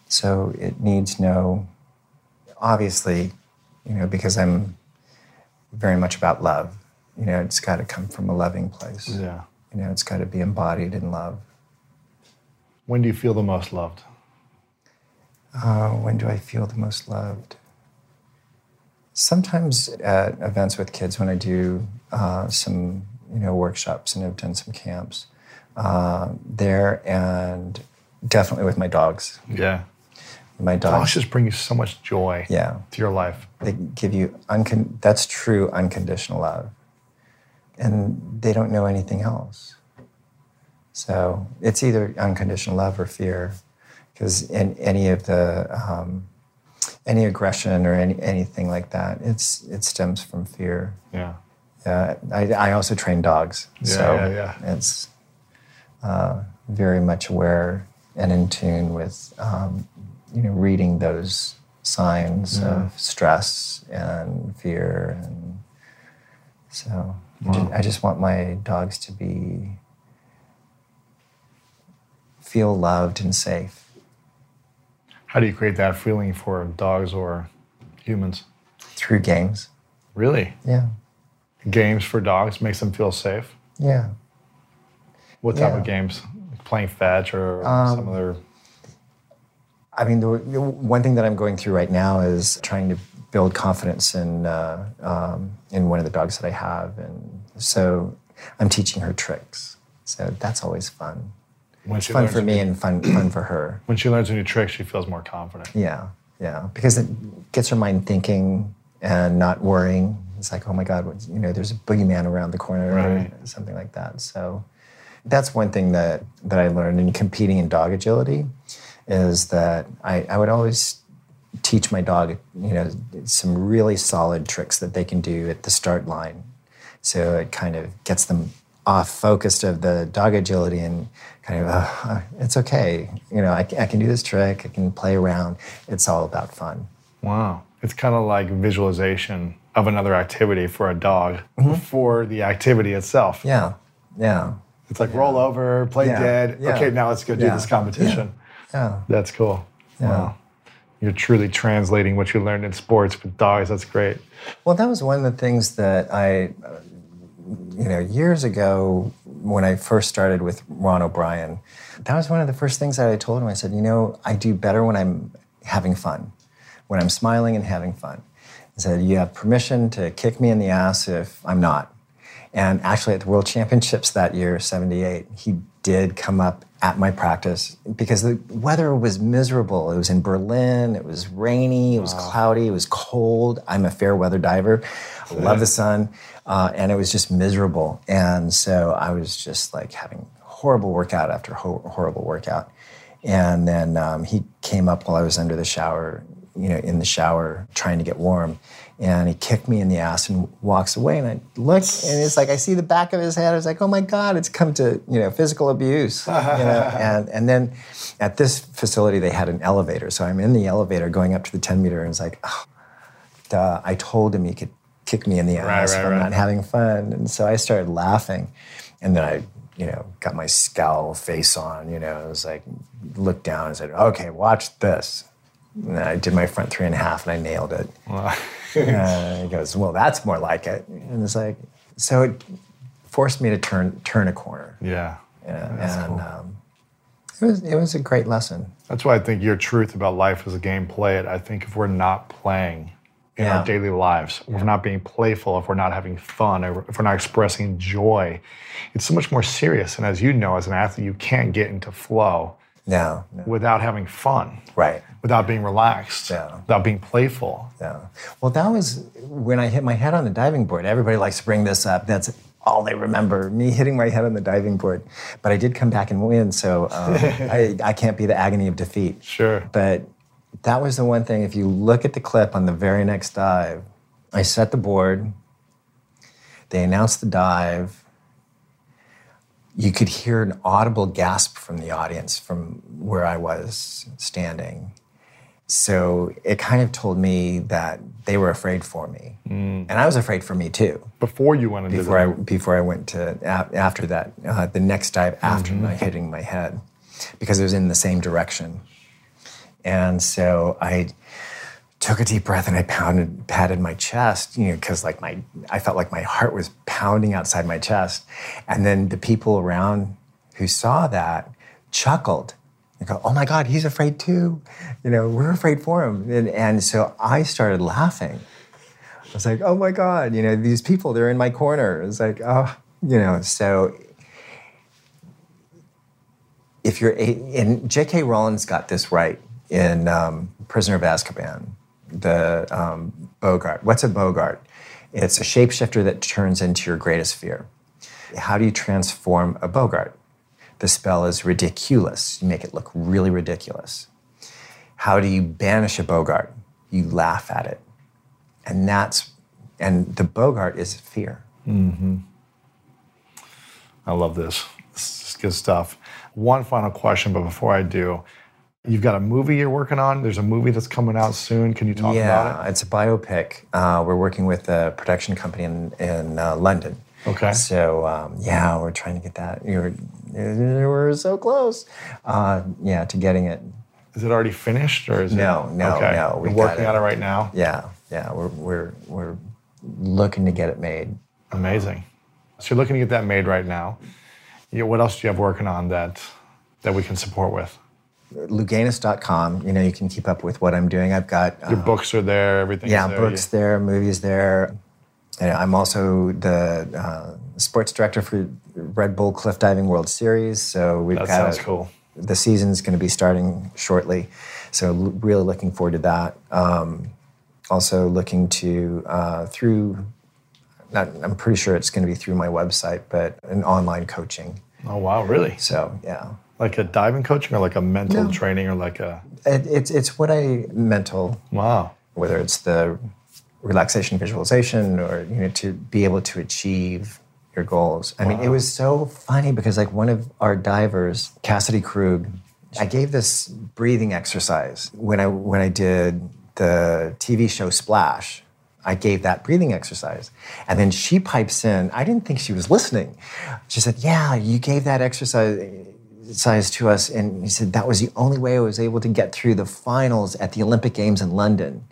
So it needs no, obviously, you know, because I'm very much about love, you know, it's got to come from a loving place. Yeah. You know, it's got to be embodied in love. When do you feel the most loved? Uh, when do I feel the most loved? Sometimes at events with kids when I do uh, some, you know, workshops and I've done some camps uh, there, and definitely with my dogs. Yeah. My dogs. Dogs just bring you so much joy yeah. to your life. They give you, uncon- that's true unconditional love. And they don't know anything else. So it's either unconditional love or fear, because in any of the, um, any aggression or any anything like that, it's it stems from fear. Yeah. Yeah. Uh, I, I also train dogs. Yeah, so yeah, yeah. it's uh, very much aware and in tune with, um, you know, reading those signs yeah. of stress and fear. And so... Wow. I just want my dogs to be, feel loved and safe. How do you create that feeling for dogs or humans? Through games. Really? Yeah. Games for dogs makes them feel safe? Yeah. What type yeah. of games? Like playing fetch or um, some other? I mean, the, the one thing that I'm going through right now is trying to build confidence in uh, um, in one of the dogs that I have. And so I'm teaching her tricks. So that's always fun. When it's fun for me and fun fun for her. When she learns a new trick, she feels more confident. Yeah, yeah. Because it gets her mind thinking and not worrying. It's like, oh my God, what, you know, there's a boogeyman around the corner right. or something like that. So that's one thing that, that I learned in competing in dog agility is that I, I would always... teach my dog, you know, some really solid tricks that they can do at the start line. So it kind of gets them off focused of the dog agility and kind of, oh, it's okay. You know, I, I can do this trick. I can play around. It's all about fun. Wow. It's kind of like visualization of another activity for a dog mm-hmm. before the activity itself. Yeah. Yeah. It's like yeah. roll over, play yeah. dead. Yeah. Okay, now let's go do yeah. this competition. Yeah. yeah. That's cool. Yeah. Wow. You're truly translating what you learned in sports with dogs. That's great. Well, that was one of the things that I, you know, years ago when I first started with Ron O'Brien, that was one of the first things that I told him. I said, you know, I do better when I'm having fun, when I'm smiling and having fun. I said, you have permission to kick me in the ass if I'm not. And actually at the World Championships that year, seventy-eight, he did come up at my practice because the weather was miserable. It was in Berlin, it was rainy, it was wow. cloudy, it was cold. I'm a fair weather diver. I love the sun. Uh, and it was just miserable. And so I was just like having horrible workout after ho- horrible workout. And then um, he came up while I was under the shower, you know, in the shower trying to get warm. And he kicked me in the ass and walks away. And I look, and it's like I see the back of his head. I was like, oh, my God, it's come to, you know, physical abuse. You know? and, and then at this facility, they had an elevator. So I'm in the elevator going up to the ten-meter. And it's like, oh, duh. I told him he could kick me in the ass right, right, if I'm right. not having fun. And so I started laughing. And then I, you know, got my scowl face on, you know. It was like, looked down and said, okay, watch this. And I did my front three and a half, and I nailed it. Wow. uh, he goes, well, that's more like it. And it's like, so it forced me to turn turn a corner. Yeah. yeah that's and cool. um, it was it was a great lesson. That's why I think your truth about life is a game, play it. I think if we're not playing in yeah. our daily lives, yeah. if we're not being playful, if we're not having fun, if we're not expressing joy, it's so much more serious. And as you know, as an athlete, you can't get into flow. No, no. Without having fun. Right. Without being relaxed. Yeah. Without being playful. Yeah. Well, that was when I hit my head on the diving board. Everybody likes to bring this up. That's all they remember, me hitting my head on the diving board. But I did come back and win, so um, I, I can't be the agony of defeat. Sure. But that was the one thing. If you look at the clip on the very next dive, I set the board. They announced the dive. You could hear an audible gasp from the audience from where I was standing. So it kind of told me that they were afraid for me. Mm. And I was afraid for me too. Before you went into before I Before I went to, after that, uh, the next dive after mm-hmm. my hitting my head, because it was in the same direction. And so I took a deep breath and I pounded, patted my chest, you know, because like my, I felt like my heart was pounding outside my chest. And then the people around who saw that chuckled. I go, oh my God, he's afraid too. You know, we're afraid for him. And, and so I started laughing. I was like, oh my God, you know, these people, they're in my corner. It's like, oh, you know, so if you're, a, and J K Rowling's got this right in um, Prisoner of Azkaban, the um, Bogart. What's a Bogart? It's a shapeshifter that turns into your greatest fear. How do you transform a Bogart? The spell is ridiculous. You make it look really ridiculous. How do you banish a Bogart? You laugh at it. And that's, and the Bogart is fear. Mm-hmm. I love this. This is good stuff. One final question, but before I do, you've got a movie you're working on. There's a movie that's coming out soon. Can you talk yeah, about it? Yeah, it's a biopic. Uh, we're working with a production company in, in uh, London. Okay. So, um, yeah, we're trying to get that. You're, We're so close, uh, yeah, to getting it. Is it already finished, or is no, it? No, okay. no, no. We're working on it right now. Yeah, yeah. We're we're we're looking to get it made. Amazing. So you're looking to get that made right now. You know, what else do you have working on that that we can support with? Louganis dot com. You know, you can keep up with what I'm doing. I've got your um, books are there. Everything. Yeah, there. books yeah. there, movies there. And I'm also the uh, sports director for Red Bull Cliff Diving World Series. So we've that got sounds a, cool. The season's going to be starting shortly. So l- really looking forward to that. Um, also looking to uh, through, not, I'm pretty sure it's going to be through my website, but an online coaching. Oh wow, really? So yeah, like a diving coaching or like a mental no. training or like a it, it's it's what I mental. Wow, whether it's the relaxation visualization or you know to be able to achieve your goals. I wow. mean, it was so funny because like one of our divers, Cassidy Krug, I gave this breathing exercise when I when I did the T V show Splash. I gave that breathing exercise, and then she pipes in. I didn't think she was listening. She said, "Yeah, you gave that exercise." Size to us, and he said that was the only way I was able to get through the finals at the Olympic Games in London,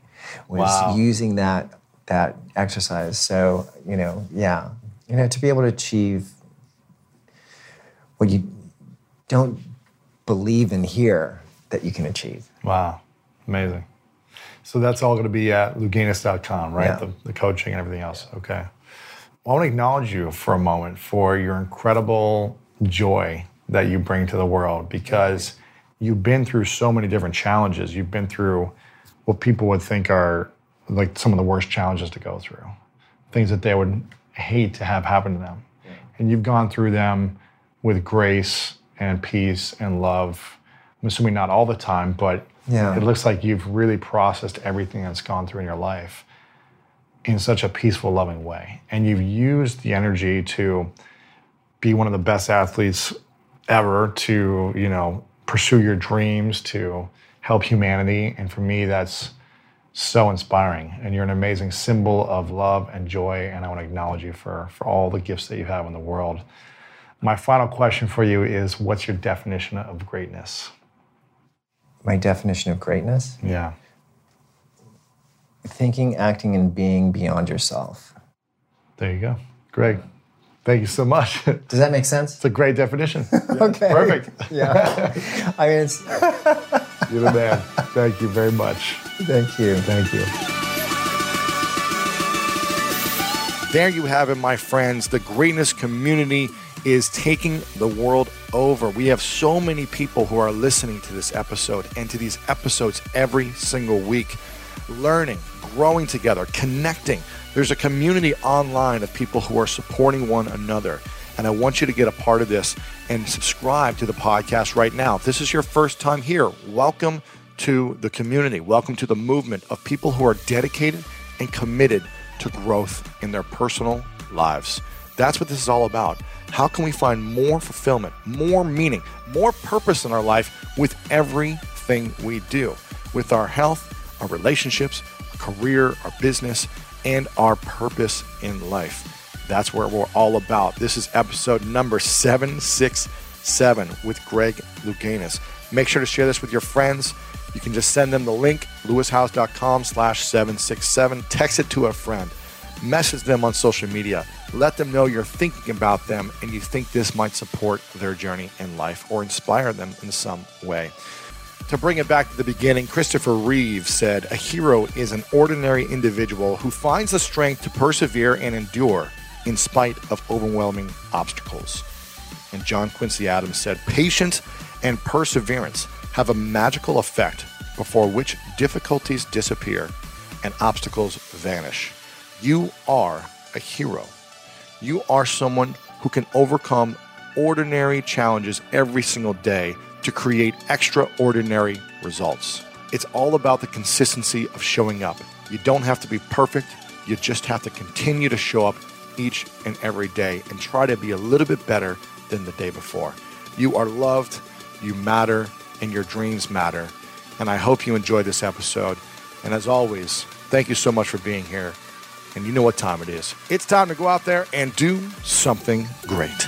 was wow. using that that exercise. So you know, yeah, you know, to be able to achieve what you don't believe in here that you can achieve. Wow, amazing! So that's all going to be at Louganis dot com, right? Yeah. The, the coaching and everything else. Yeah. Okay, well, I want to acknowledge you for a moment for your incredible joy that you bring to the world, because you've been through so many different challenges. You've been through what people would think are like some of the worst challenges to go through, things that they would hate to have happen to them. Yeah. And you've gone through them with grace and peace and love. I'm assuming not all the time, but yeah. it looks like you've really processed everything that's gone through in your life in such a peaceful, loving way. And you've used the energy to be one of the best athletes ever, to, you know, pursue your dreams, to help humanity. And for me, that's so inspiring. And you're an amazing symbol of love and joy. And I want to acknowledge you for, for all the gifts that you have in the world. My final question for you is, what's your definition of greatness? My definition of greatness? Yeah. Thinking, acting, and being beyond yourself. There you go. Greg, thank you so much. Does that make sense? It's a great definition. Yeah. Okay. Perfect. Yeah. I mean, it's... You're the man. Thank you very much. Thank you. Thank you. There you have it, my friends. The greatness community is taking the world over. We have so many people who are listening to this episode and to these episodes every single week. learning, growing together, connecting. There's a community online of people who are supporting one another. And I want you to get a part of this and subscribe to the podcast right now. If this is your first time here, welcome to the community. Welcome to the movement of people who are dedicated and committed to growth in their personal lives. That's what this is all about. How can we find more fulfillment, more meaning, more purpose in our life with everything we do, with our health, our relationships, our career, our business, and our purpose in life? That's where we're all about. This is episode number seven sixty-seven with Greg Louganis. Make sure to share this with your friends. You can just send them the link, lewis howes dot com slash seven sixty-seven. Text it to a friend. Message them on social media. Let them know you're thinking about them and you think this might support their journey in life or inspire them in some way. To bring it back to the beginning, Christopher Reeve said, "A hero is an ordinary individual who finds the strength to persevere and endure in spite of overwhelming obstacles." And John Quincy Adams said, "Patience and perseverance have a magical effect before which difficulties disappear and obstacles vanish." You are a hero. You are someone who can overcome ordinary challenges every single day to create extraordinary results. It's all about the consistency of showing up. You don't have to be perfect. You just have to continue to show up each and every day and try to be a little bit better than the day before. You are loved, you matter, and your dreams matter. And I hope you enjoyed this episode. And as always, thank you so much for being here. And you know what time it is. It's time to go out there and do something great.